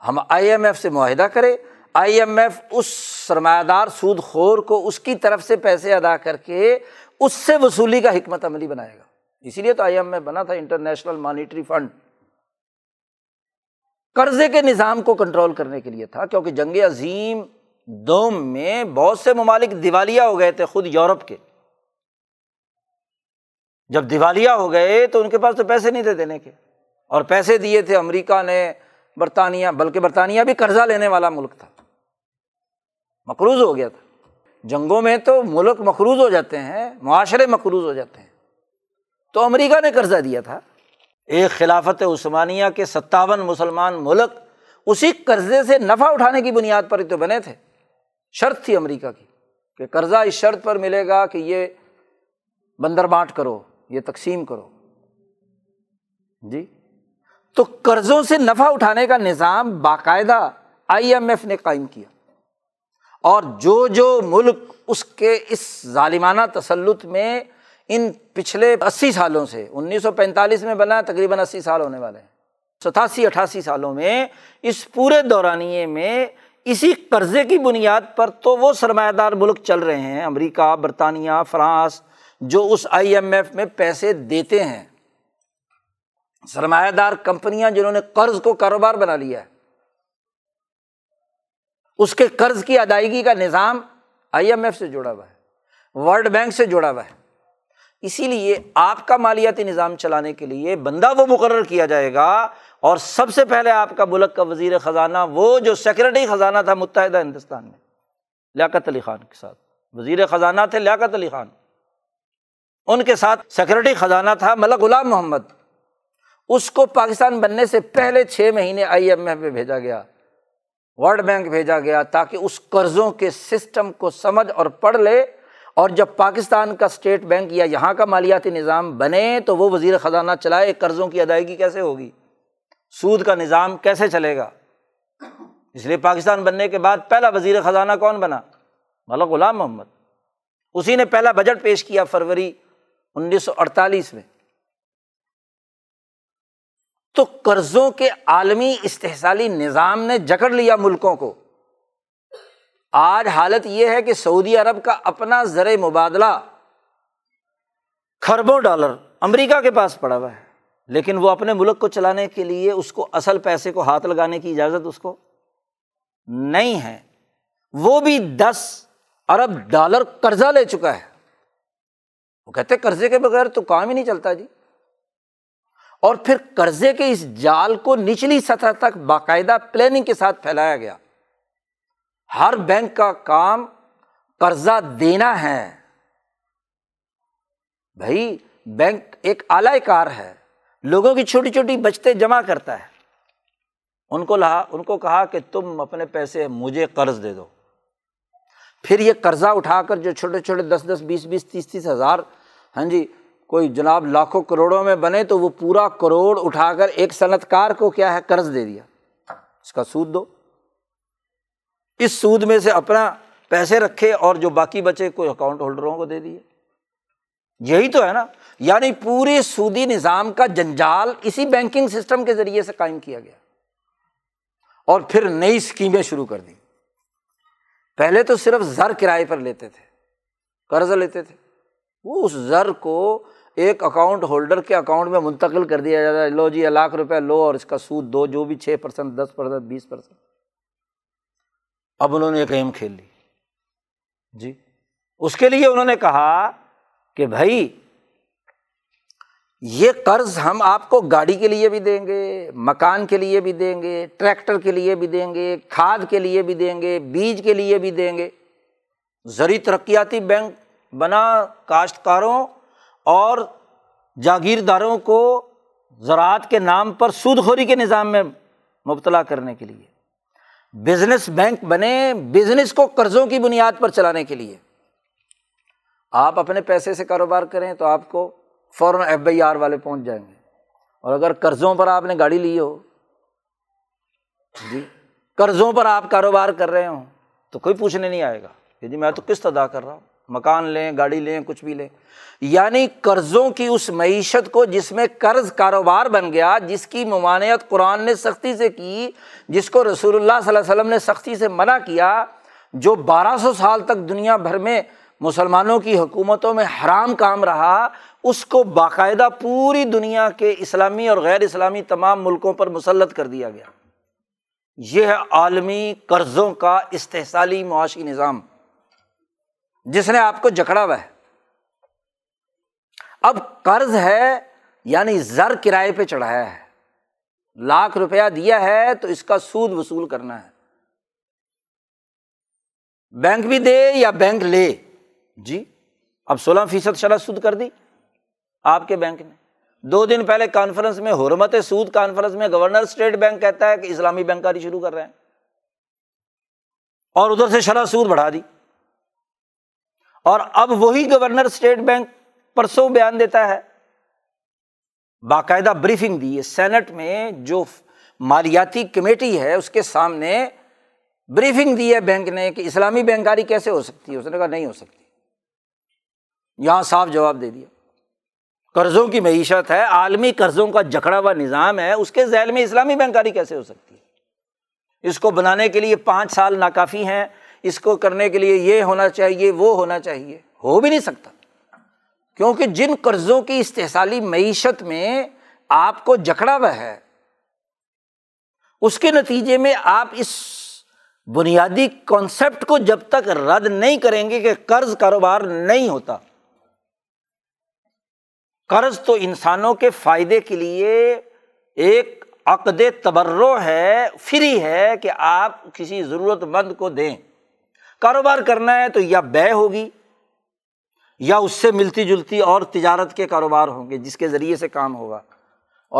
ہم آئی ایم ایف سے معاہدہ کرے، آئی ایم ایف اس سرمایہ دار سود خور کو اس کی طرف سے پیسے ادا کر کے اس سے وصولی کا حکمت عملی بنائے گا۔ اسی لیے تو آئی ایم ایف بنا تھا، انٹرنیشنل مانیٹری فنڈ، قرضے کے نظام کو کنٹرول کرنے کے لیے تھا، کیونکہ جنگ عظیم دوم میں بہت سے ممالک دیوالیہ ہو گئے تھے، خود یورپ کے جب دیوالیہ ہو گئے تو ان کے پاس تو پیسے نہیں تھے دینے کے، اور پیسے دیے تھے امریکہ نے، برطانیہ، بلکہ برطانیہ بھی قرضہ لینے والا ملک تھا، مقروض ہو گیا تھا۔ جنگوں میں تو ملک مقروض ہو جاتے ہیں، معاشرے مقروض ہو جاتے ہیں، تو امریکہ نے قرضہ دیا تھا۔ ایک خلافت عثمانیہ کے 57 مسلمان ملک اسی قرضے سے نفع اٹھانے کی بنیاد پر تو بنے تھے، شرط تھی امریکہ کی کہ قرضہ اس شرط پر ملے گا کہ یہ بندر بانٹ کرو، یہ تقسیم کرو، جی، تو قرضوں سے نفع اٹھانے کا نظام باقاعدہ آئی ایم ایف نے قائم کیا، اور جو جو ملک اس کے اس ظالمانہ تسلط میں ان پچھلے 80 سالوں سے، 1945 میں بنا، تقریباً 80 سال ہونے والے ہیں، 87-88 سالوں میں، اس پورے دورانیے میں اسی قرضے کی بنیاد پر تو وہ سرمایہ دار ملک چل رہے ہیں، امریکہ، برطانیہ، فرانس، جو اس آئی ایم ایف میں پیسے دیتے ہیں، سرمایہ دار کمپنیاں جنہوں نے قرض کو کاروبار بنا لیا ہے، اس کے قرض کی ادائیگی کا نظام آئی ایم ایف سے جڑا ہوا ہے، ورلڈ بینک سے جڑا ہوا ہے۔ اسی لیے آپ کا مالیاتی نظام چلانے کے لیے بندہ وہ مقرر کیا جائے گا، اور سب سے پہلے آپ کا ملک کا وزیر خزانہ، وہ جو سیکرٹری خزانہ تھا متحدہ ہندوستان میں، لیاقت علی خان کے ساتھ وزیر خزانہ تھے، لیاقت علی خان، ان کے ساتھ سیکرٹری خزانہ تھا ملک غلام محمد، اس کو پاکستان بننے سے پہلے 6 مہینے آئی ایم ایف میں بھیجا گیا، ورلڈ بینک بھیجا گیا، تاکہ اس قرضوں کے سسٹم کو سمجھ اور پڑھ لے، اور جب پاکستان کا اسٹیٹ بینک یا یہاں کا مالیاتی نظام بنے تو وہ وزیر خزانہ چلائے قرضوں کی ادائیگی کیسے ہوگی، سود کا نظام کیسے چلے گا۔ اس لیے پاکستان بننے کے بعد پہلا وزیر خزانہ کون بنا؟ ملک غلام محمد، اسی نے پہلا بجٹ پیش کیا فروری 1948 میں۔ تو قرضوں کے عالمی استحصالی نظام نے جکڑ لیا ملکوں کو۔ آج حالت یہ ہے کہ سعودی عرب کا اپنا زر مبادلہ خربوں ڈالر امریکہ کے پاس پڑا ہوا ہے، لیکن وہ اپنے ملک کو چلانے کے لیے اس کو اصل پیسے کو ہاتھ لگانے کی اجازت اس کو نہیں ہے۔ وہ بھی 10 ارب ڈالر قرضہ لے چکا ہے۔ وہ کہتے قرضے کے بغیر تو کام ہی نہیں چلتا جی، اور پھر قرضے کے اس جال کو نچلی سطح تک باقاعدہ پلاننگ کے ساتھ پھیلایا گیا۔ ہر بینک کا کام قرضہ دینا ہے، بھائی بینک ایک اعلی کار ہے، لوگوں کی چھوٹی چھوٹی بچتیں جمع کرتا ہے، ان کو کہا کہ تم اپنے پیسے مجھے قرض دے دو، پھر یہ قرضہ اٹھا کر جو چھوٹے چھوٹے 10-10, 20-20, 30-30 ہزار، ہاں جی کوئی جناب لاکھوں کروڑوں میں بنے، تو وہ پورا کروڑ اٹھا کر ایک صنعت کار کو کیا ہے قرض دے دیا، اس کا سود دو، اس سود میں سے اپنا پیسے رکھے اور جو باقی بچے کوئی اکاؤنٹ ہولڈروں کو دے دیے۔ یہی تو ہے نا، یعنی پورے سودی نظام کا جنجال اسی بینکنگ سسٹم کے ذریعے سے قائم کیا گیا، اور پھر نئی اسکیمیں شروع کر دیں۔ پہلے تو صرف زر کرائے پر لیتے تھے، قرض لیتے تھے، وہ اس زر کو ایک اکاؤنٹ ہولڈر کے اکاؤنٹ میں منتقل کر دیا جاتا ہے، لو جی لاکھ روپے لو اور اس کا سود دو، جو بھی 6%، 10%، 20%۔ اب انہوں نے ایک گیم کھیل لی جی، اس کے لیے انہوں نے کہا کہ بھائی یہ قرض ہم آپ کو گاڑی کے لیے بھی دیں گے، مکان کے لیے بھی دیں گے، ٹریکٹر کے لیے بھی دیں گے، کھاد کے لیے بھی دیں گے، بیج کے لیے بھی دیں گے۔ زرعی ترقیاتی بینک بنا کاشتکاروں اور جاگیرداروں کو زراعت کے نام پر سود خوری کے نظام میں مبتلا کرنے کے لیے، بزنس بینک بنے بزنس کو قرضوں کی بنیاد پر چلانے کے لیے۔ آپ اپنے پیسے سے کاروبار کریں تو آپ کو فوراً FBIR والے پہنچ جائیں گے، اور اگر قرضوں پر آپ نے گاڑی لی ہو جی، قرضوں پر آپ کاروبار کر رہے ہوں تو کوئی پوچھنے نہیں آئے گا کہ جی میں تو قسط ادا کر رہا ہوں، مکان لیں، گاڑی لیں، کچھ بھی لیں۔ یعنی قرضوں کی اس معیشت کو جس میں قرض کاروبار بن گیا، جس کی ممانعت قرآن نے سختی سے کی، جس کو رسول اللہ صلی اللہ علیہ وسلم نے سختی سے منع کیا، جو 1200 سال تک دنیا بھر میں مسلمانوں کی حکومتوں میں حرام کام رہا، اس کو باقاعدہ پوری دنیا کے اسلامی اور غیر اسلامی تمام ملکوں پر مسلط کر دیا گیا۔ یہ ہے عالمی قرضوں کا استحصالی معاشی نظام جس نے آپ کو جکڑا ہوا ہے۔ اب قرض ہے یعنی زر کرائے پہ چڑھایا ہے، لاکھ روپیہ دیا ہے تو اس کا سود وصول کرنا ہے، بینک بھی دے یا بینک لے جی۔ اب 16% شرح سود کر دی آپ کے بینک نے۔ 2 دن پہلے کانفرنس میں، حرمت سود کانفرنس میں، گورنر اسٹیٹ بینک کہتا ہے کہ اسلامی بینکاری شروع کر رہے ہیں، اور ادھر سے شرح سود بڑھا دی۔ اور اب وہی گورنر اسٹیٹ بینک پرسوں بیان دیتا ہے، باقاعدہ بریفنگ دی ہے سینٹ میں، جو مالیاتی کمیٹی ہے اس کے سامنے بریفنگ دی ہے بینک نے کہ اسلامی بینکاری کیسے ہو سکتی ہے، اس نے کہا نہیں ہو سکتی، یہاں صاف جواب دے دیا۔ قرضوں کی معیشت ہے، عالمی قرضوں کا جکڑا ہوا نظام ہے، اس کے ذیل میں اسلامی بینکاری کیسے ہو سکتی ہے؟ اس کو بنانے کے لیے 5 سال ناکافی ہیں، اس کو کرنے کے لیے یہ ہونا چاہیے، وہ ہونا چاہیے، ہو بھی نہیں سکتا، کیونکہ جن قرضوں کی استحصالی معیشت میں آپ کو جکڑا ہوا ہے، اس کے نتیجے میں آپ اس بنیادی کانسیپٹ کو جب تک رد نہیں کریں گے کہ قرض کاروبار نہیں ہوتا، قرض تو انسانوں کے فائدے کے لیے ایک عقد تبرع ہے، فری ہے کہ آپ کسی ضرورت مند کو دیں۔ کاروبار کرنا ہے تو یا بیع ہوگی یا اس سے ملتی جلتی اور تجارت کے کاروبار ہوں گے جس کے ذریعے سے کام ہوگا،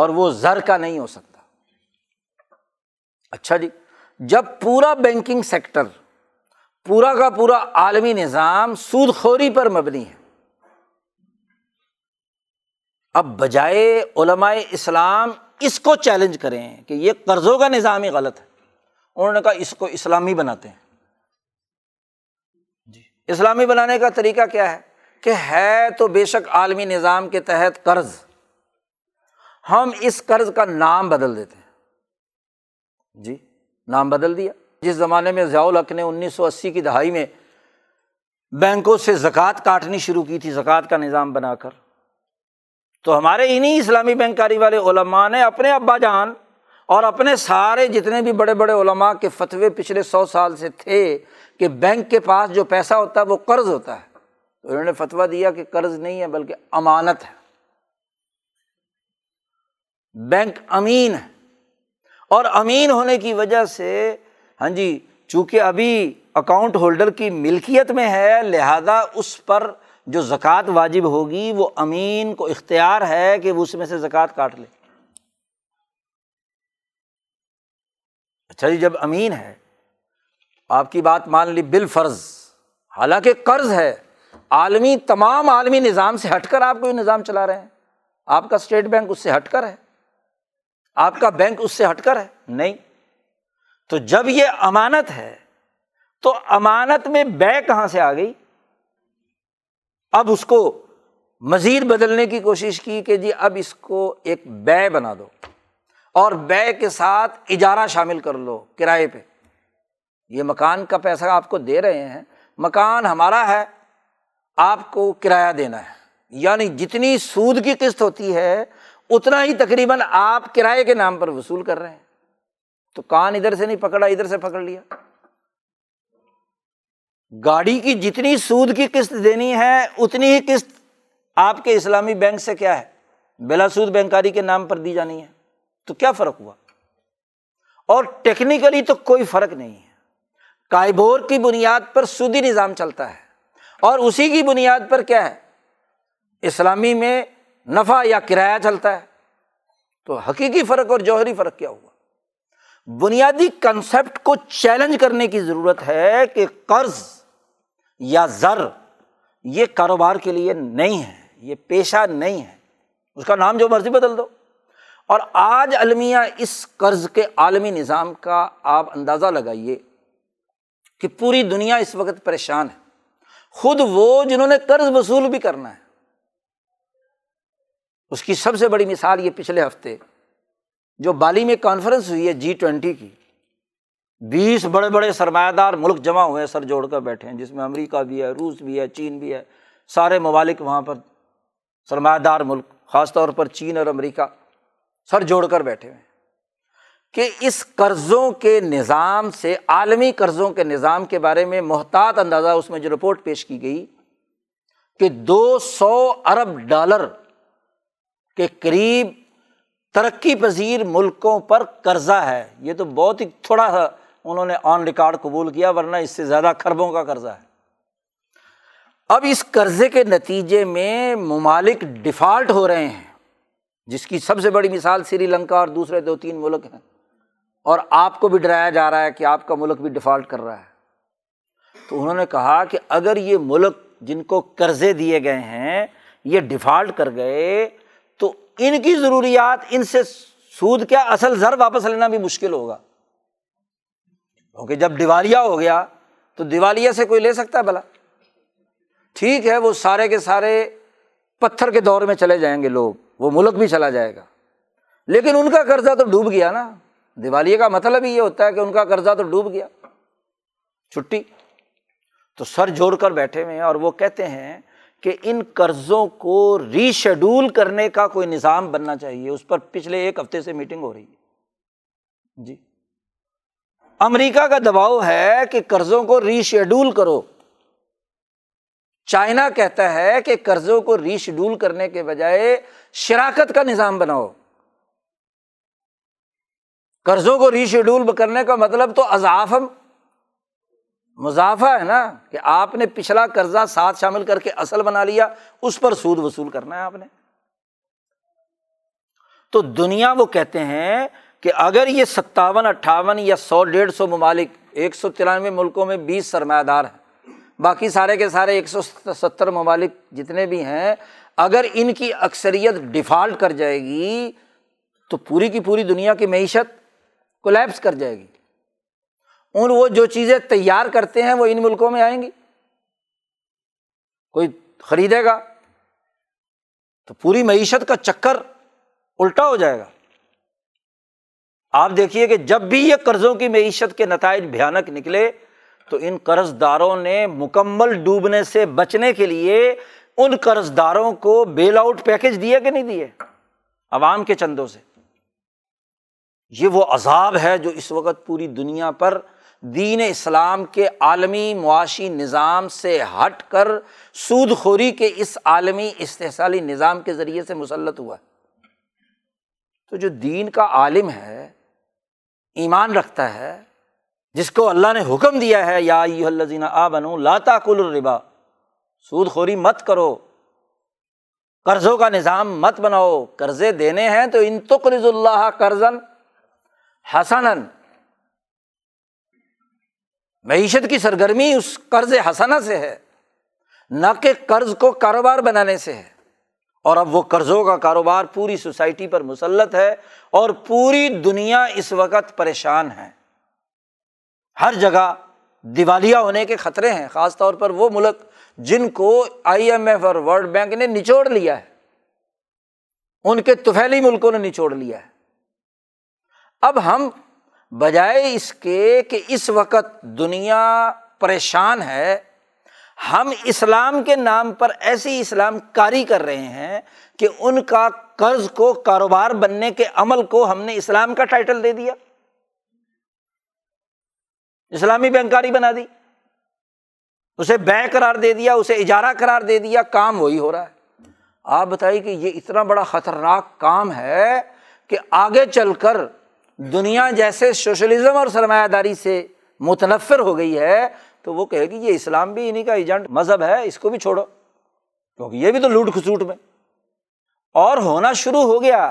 اور وہ زر کا نہیں ہو سکتا۔ اچھا جی، جب پورا بینکنگ سیکٹر، پورا کا پورا عالمی نظام سود خوری پر مبنی ہے، اب بجائے علماء اسلام اس کو چیلنج کریں کہ یہ قرضوں کا نظام ہی غلط ہے، انہوں نے کہا اس کو اسلامی بناتے ہیں جی۔ اسلامی بنانے کا طریقہ کیا ہے کہ ہے تو بے شک عالمی نظام کے تحت قرض، ہم اس قرض کا نام بدل دیتے ہیں جی، نام بدل دیا۔ جس زمانے میں ضیاء الحق نے 1980 کی دہائی میں بینکوں سے زکوٰۃ کاٹنی شروع کی تھی، زکوٰۃ کا نظام بنا کر، تو ہمارے انہی اسلامی بینکاری والے علماء نے اپنے ابا جان اور اپنے سارے جتنے بھی بڑے بڑے علماء کے فتوے پچھلے 100 سال سے تھے کہ بینک کے پاس جو پیسہ ہوتا ہے وہ قرض ہوتا ہے، تو انہوں نے فتویٰ دیا کہ قرض نہیں ہے بلکہ امانت ہے، بینک امین ہے، اور امین ہونے کی وجہ سے ہاں جی چونکہ ابھی اکاؤنٹ ہولڈر کی ملکیت میں ہے، لہذا اس پر جو زکوٰۃ واجب ہوگی وہ امین کو اختیار ہے کہ وہ اس میں سے زکوٰۃ کاٹ لے۔ اچھا جی، جب امین ہے، آپ کی بات مان لی بالفرض، حالانکہ قرض ہے، عالمی تمام عالمی نظام سے ہٹ کر آپ کوئی نظام چلا رہے ہیں، آپ کا اسٹیٹ بینک اس سے ہٹ کر ہے، آپ کا بینک اس سے ہٹ کر ہے نہیں، تو جب یہ امانت ہے تو امانت میں بے کہاں سے آ گئی؟ اب اس کو مزید بدلنے کی کوشش کی کہ جی اب اس کو ایک بے بنا دو اور بے کے ساتھ اجارہ شامل کر لو، کرائے پہ۔ یہ مکان کا پیسہ آپ کو دے رہے ہیں، مکان ہمارا ہے، آپ کو کرایہ دینا ہے، یعنی جتنی سود کی قسط ہوتی ہے اتنا ہی تقریباً آپ کرائے کے نام پر وصول کر رہے ہیں۔ تو کان ادھر سے نہیں پکڑا، ادھر سے پکڑ لیا۔ گاڑی کی جتنی سود کی قسط دینی ہے اتنی ہی قسط آپ کے اسلامی بینک سے کیا ہے، بلا سود بینکاری کے نام پر دی جانی ہے۔ تو کیا فرق ہوا؟ اور ٹیکنیکلی تو کوئی فرق نہیں ہے، کائبور کی بنیاد پر سودی نظام چلتا ہے اور اسی کی بنیاد پر کیا ہے، اسلامی میں نفع یا کرایہ چلتا ہے۔ تو حقیقی فرق اور جوہری فرق کیا ہوا؟ بنیادی کنسیپٹ کو چیلنج کرنے کی ضرورت ہے کہ قرض یا زر یہ کاروبار کے لیے نہیں ہے، یہ پیشہ نہیں ہے، اس کا نام جو مرضی بدل دو۔ اور آج المیہ اس قرض کے عالمی نظام کا آپ اندازہ لگائیے کہ پوری دنیا اس وقت پریشان ہے، خود وہ جنہوں نے قرض وصول بھی کرنا ہے۔ اس کی سب سے بڑی مثال یہ پچھلے ہفتے جو بالی میں کانفرنس ہوئی ہے G20 کی، 20 بڑے بڑے سرمایہ دار ملک جمع ہوئے، سر جوڑ کر بیٹھے ہیں، جس میں امریکہ بھی ہے، روس بھی ہے، چین بھی ہے، سارے ممالک وہاں پر سرمایہ دار ملک، خاص طور پر چین اور امریکہ سر جوڑ کر بیٹھے ہوئے ہیں کہ اس قرضوں کے نظام سے، عالمی قرضوں کے نظام کے بارے میں محتاط اندازہ، اس میں جو رپورٹ پیش کی گئی کہ 200 ارب ڈالر کے قریب ترقی پذیر ملکوں پر قرضہ ہے۔ یہ تو بہت ہی تھوڑا سا انہوں نے آن ریکارڈ قبول کیا، ورنہ اس سے زیادہ خربوں کا قرضہ ہے۔ اب اس قرضے کے نتیجے میں ممالک ڈیفالٹ ہو رہے ہیں، جس کی سب سے بڑی مثال سری لنکا اور دوسرے 2-3 ملک ہیں، اور آپ کو بھی ڈرایا جا رہا ہے کہ آپ کا ملک بھی ڈیفالٹ کر رہا ہے۔ تو انہوں نے کہا کہ اگر یہ ملک جن کو قرضے دیے گئے ہیں یہ ڈیفالٹ کر گئے تو ان کی ضروریات، ان سے سود کیا اصل زر واپس لینا بھی مشکل ہوگا، کیونکہ جب دیوالیہ ہو گیا تو دیوالیہ سے کوئی لے سکتا ہے بھلا؟ ٹھیک ہے، وہ سارے کے سارے پتھر کے دور میں چلے جائیں گے لوگ، وہ ملک بھی چلا جائے گا، لیکن ان کا قرضہ تو ڈوب گیا نا۔ دیوالیہ کا مطلب ہی یہ ہوتا ہے کہ ان کا قرضہ تو ڈوب گیا، چھٹی۔ تو سر جوڑ کر بیٹھے ہوئے ہیں اور وہ کہتے ہیں کہ ان قرضوں کو ری شیڈول کرنے کا کوئی نظام بننا چاہیے۔ اس پر پچھلے ایک ہفتے سے میٹنگ ہو رہی ہے جی۔ امریکہ کا دباؤ ہے کہ قرضوں کو ری شیڈول کرو، چائنا کہتا ہے کہ قرضوں کو ری شیڈول کرنے کے بجائے شراکت کا نظام بناؤ۔ قرضوں کو ری شیڈول کرنے کا مطلب تو اضاف مضافہ ہے نا، کہ آپ نے پچھلا قرضہ ساتھ شامل کر کے اصل بنا لیا، اس پر سود وصول کرنا ہے آپ نے۔ تو دنیا وہ کہتے ہیں کہ اگر یہ 57, 58 یا 100, 150 ممالک، 193 ملکوں میں 20 سرمایہ دار ہیں، باقی سارے کے سارے 170 ممالک جتنے بھی ہیں، اگر ان کی اکثریت ڈیفالٹ کر جائے گی تو پوری کی پوری دنیا کی معیشت کولیپس کر جائے گی۔ ان وہ جو چیزیں تیار کرتے ہیں وہ ان ملکوں میں آئیں گی، کوئی خریدے گا تو پوری معیشت کا چکر الٹا ہو جائے گا۔ آپ دیکھیے کہ جب بھی یہ قرضوں کی معیشت کے نتائج بھیانک نکلے تو ان قرض داروں نے مکمل ڈوبنے سے بچنے کے لیے ان قرض داروں کو بیل آؤٹ پیکج دیا کہ نہیں دیے، عوام کے چندوں سے۔ یہ وہ عذاب ہے جو اس وقت پوری دنیا پر دین اسلام کے عالمی معاشی نظام سے ہٹ کر سود خوری کے اس عالمی استحصالی نظام کے ذریعے سے مسلط ہوا ہے۔ تو جو دین کا عالم ہے، ایمان رکھتا ہے، جس کو اللہ نے حکم دیا ہے یا ایھا الذین آمنوا لا تاکلوا الربا، سود خوری مت کرو، قرضوں کا نظام مت بناؤ، قرضے دینے ہیں تو ان تقرض اللہ قرضا حسنا، معیشت کی سرگرمی اس قرض حسنہ سے ہے، نہ کہ قرض کو کاروبار بنانے سے ہے۔ اور اب وہ قرضوں کا کاروبار پوری سوسائٹی پر مسلط ہے اور پوری دنیا اس وقت پریشان ہے، ہر جگہ دیوالیہ ہونے کے خطرے ہیں، خاص طور پر وہ ملک جن کو آئی ایم ایف اور ورلڈ بینک نے نچوڑ لیا ہے، ان کے طفیلی ملکوں نے نچوڑ لیا ہے۔ اب ہم بجائے اس کے کہ اس وقت دنیا پریشان ہے، ہم اسلام کے نام پر ایسی اسلام کاری کر رہے ہیں کہ ان کا قرض کو کاروبار بننے کے عمل کو ہم نے اسلام کا ٹائٹل دے دیا، اسلامی بینکاری بنا دی، اسے بیع قرار دے دیا، اسے اجارہ قرار دے دیا، کام وہی ہو رہا ہے۔ آپ بتائیے کہ یہ اتنا بڑا خطرناک کام ہے کہ آگے چل کر دنیا جیسے سوشلزم اور سرمایہ داری سے متنفر ہو گئی ہے تو وہ کہے گی یہ اسلام بھی انہی کا ایجنٹ مذہب ہے، اس کو بھی چھوڑو، کیونکہ یہ بھی تو لوٹ کھسوٹ میں اور ہونا شروع ہو گیا۔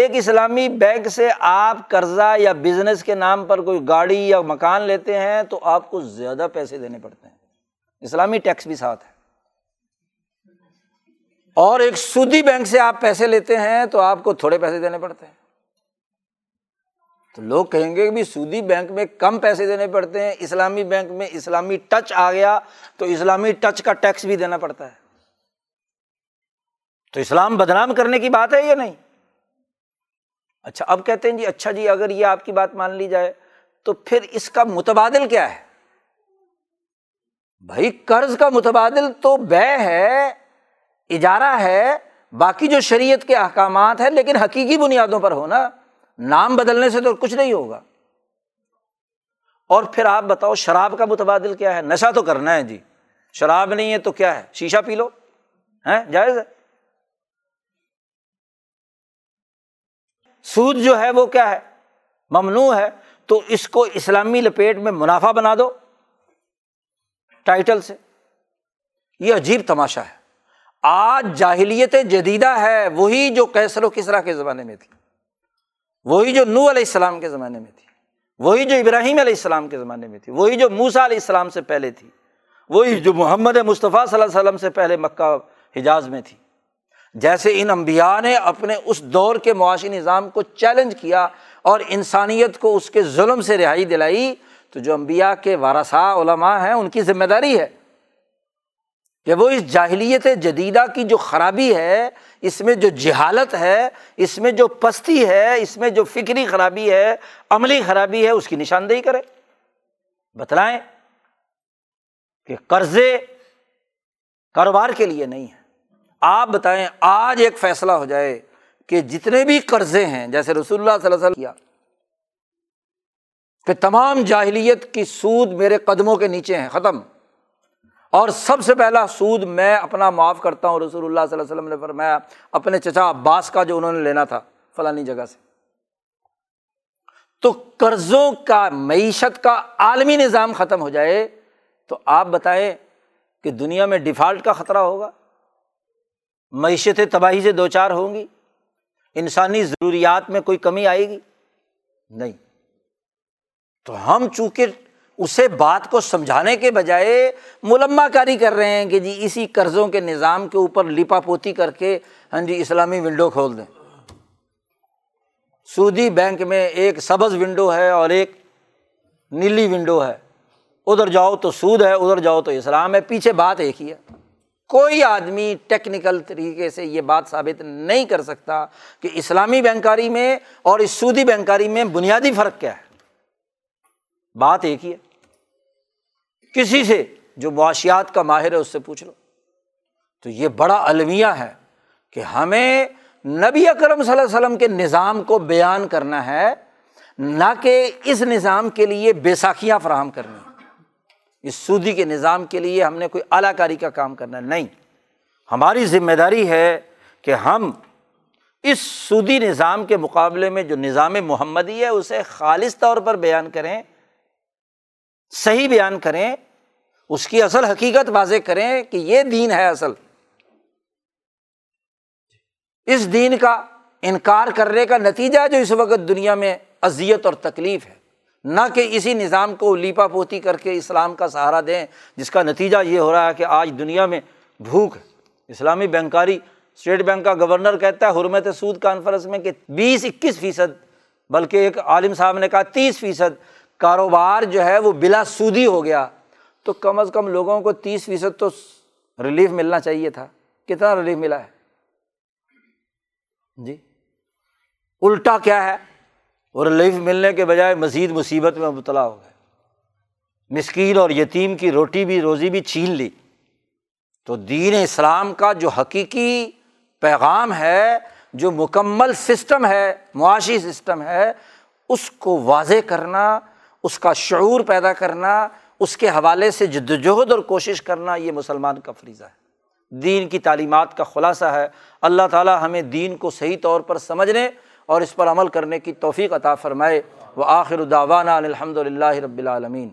ایک اسلامی بینک سے آپ قرضہ یا بزنس کے نام پر کوئی گاڑی یا مکان لیتے ہیں تو آپ کو زیادہ پیسے دینے پڑتے ہیں، اسلامی ٹیکس بھی ساتھ ہے، اور ایک سودی بینک سے آپ پیسے لیتے ہیں تو آپ کو تھوڑے پیسے دینے پڑتے ہیں۔ تو لوگ کہیں گے کہ بھی سودی بینک میں کم پیسے دینے پڑتے ہیں، اسلامی بینک میں اسلامی ٹچ آ گیا تو اسلامی ٹچ کا ٹیکس بھی دینا پڑتا ہے۔ تو اسلام بدنام کرنے کی بات ہے یا نہیں؟ اچھا اب کہتے ہیں جی اچھا جی اگر یہ آپ کی بات مان لی جائے تو پھر اس کا متبادل کیا ہے؟ بھائی قرض کا متبادل تو بیع ہے، اجارہ ہے، باقی جو شریعت کے احکامات ہیں، لیکن حقیقی بنیادوں پر ہونا، نام بدلنے سے تو کچھ نہیں ہوگا۔ اور پھر آپ بتاؤ شراب کا متبادل کیا ہے؟ نشہ تو کرنا ہے جی، شراب نہیں ہے تو کیا ہے؟ شیشہ پی لو، ہیں جائز ہے۔ سود جو ہے وہ کیا ہے؟ ممنوع ہے، تو اس کو اسلامی لپیٹ میں منافع بنا دو ٹائٹل سے۔ یہ عجیب تماشا ہے۔ آج جاہلیت جدیدہ ہے، وہی جو قیصر و کسریٰ کے زمانے میں تھی، وہی جو نوح علیہ السلام کے زمانے میں تھی، وہی جو ابراہیم علیہ السلام کے زمانے میں تھی، وہی جو موسیٰ علیہ السلام سے پہلے تھی، وہی جو محمد مصطفیٰ صلی اللہ علیہ وسلم سے پہلے مکہ حجاز میں تھی۔ جیسے ان انبیاء نے اپنے اس دور کے معاشی نظام کو چیلنج کیا اور انسانیت کو اس کے ظلم سے رہائی دلائی، تو جو انبیاء کے وارثہ علماء ہیں ان کی ذمہ داری ہے کہ وہ اس جاہلیت جدیدہ کی جو خرابی ہے، اس میں جو جہالت ہے، اس میں جو پستی ہے، اس میں جو فکری خرابی ہے، عملی خرابی ہے، اس کی نشاندہی کرے، بتلائیں کہ قرضے کاروبار کے لیے نہیں ہے۔ آپ بتائیں آج ایک فیصلہ ہو جائے کہ جتنے بھی قرضے ہیں، جیسے رسول اللہ صلی اللہ علیہ وسلم کیا کہ تمام جاہلیت کی سود میرے قدموں کے نیچے ہیں، ختم، اور سب سے پہلا سود میں اپنا معاف کرتا ہوں۔ رسول اللہ صلی اللہ علیہ وسلم نے فرمایا اپنے چچا عباس کا جو انہوں نے لینا تھا فلانی جگہ سے۔ تو قرضوں کا، معیشت کا عالمی نظام ختم ہو جائے تو آپ بتائیں کہ دنیا میں ڈیفالٹ کا خطرہ ہوگا، معیشتیں تباہی سے دوچار ہوں گی، انسانی ضروریات میں کوئی کمی آئے گی؟ نہیں۔ تو ہم چونکہ اسے بات کو سمجھانے کے بجائے ملمہ کاری کر رہے ہیں کہ جی اسی قرضوں کے نظام کے اوپر لپا پوتی کر کے ہاں جی اسلامی ونڈو کھول دیں۔ سودی بینک میں ایک سبز ونڈو ہے اور ایک نیلی ونڈو ہے، ادھر جاؤ تو سود ہے، ادھر جاؤ تو اسلام ہے، پیچھے بات ایک ہی ہے۔ کوئی آدمی ٹیکنیکل طریقے سے یہ بات ثابت نہیں کر سکتا کہ اسلامی بینکاری میں اور اس سودی بینکاری میں بنیادی فرق کیا ہے، بات ایک ہی ہے۔ کسی سے جو معاشیات کا ماہر ہے اس سے پوچھ لو۔ تو یہ بڑا المیہ ہے کہ ہمیں نبی اکرم صلی اللہ علیہ وسلم کے نظام کو بیان کرنا ہے نہ کہ اس نظام کے لیے بیساکھیاں فراہم کرنی ہے، اس سودی کے نظام کے لیے ہم نے کوئی اعلیٰ کاری کا کام کرنا نہیں۔ ہماری ذمہ داری ہے کہ ہم اس سودی نظام کے مقابلے میں جو نظام محمدی ہے اسے خالص طور پر بیان کریں، صحیح بیان کریں، اس کی اصل حقیقت واضح کریں کہ یہ دین ہے اصل۔ اس دین کا انکار کرنے کا نتیجہ جو اس وقت دنیا میں اذیت اور تکلیف ہے، نہ کہ اسی نظام کو لیپا پوتی کر کے اسلام کا سہارا دیں، جس کا نتیجہ یہ ہو رہا ہے کہ آج دنیا میں بھوک ہے۔ اسلامی بینکاری، اسٹیٹ بینک کا گورنر کہتا ہے حرمت سود کانفرنس میں کہ 20-21%، بلکہ ایک عالم صاحب نے کہا 30% کاروبار جو ہے وہ بلا سودی ہو گیا، تو کم از کم لوگوں کو 30% تو ریلیف ملنا چاہیے تھا۔ کتنا ریلیف ملا ہے جی؟ الٹا کیا ہے، اور ریلیف ملنے کے بجائے مزید مصیبت میں مبتلا ہو گئے، مسکین اور یتیم کی روزی بھی چھین لی۔ تو دین اسلام کا جو حقیقی پیغام ہے، جو مکمل سسٹم ہے، معاشی سسٹم ہے، اس کو واضح کرنا، اس کا شعور پیدا کرنا، اس کے حوالے سے جدوجہد اور کوشش کرنا، یہ مسلمان کا فریضہ ہے، دین کی تعلیمات کا خلاصہ ہے۔ اللہ تعالیٰ ہمیں دین کو صحیح طور پر سمجھنے اور اس پر عمل کرنے کی توفیق عطا فرمائے۔ وآخر دعوانا الحمد للہ رب العالمین۔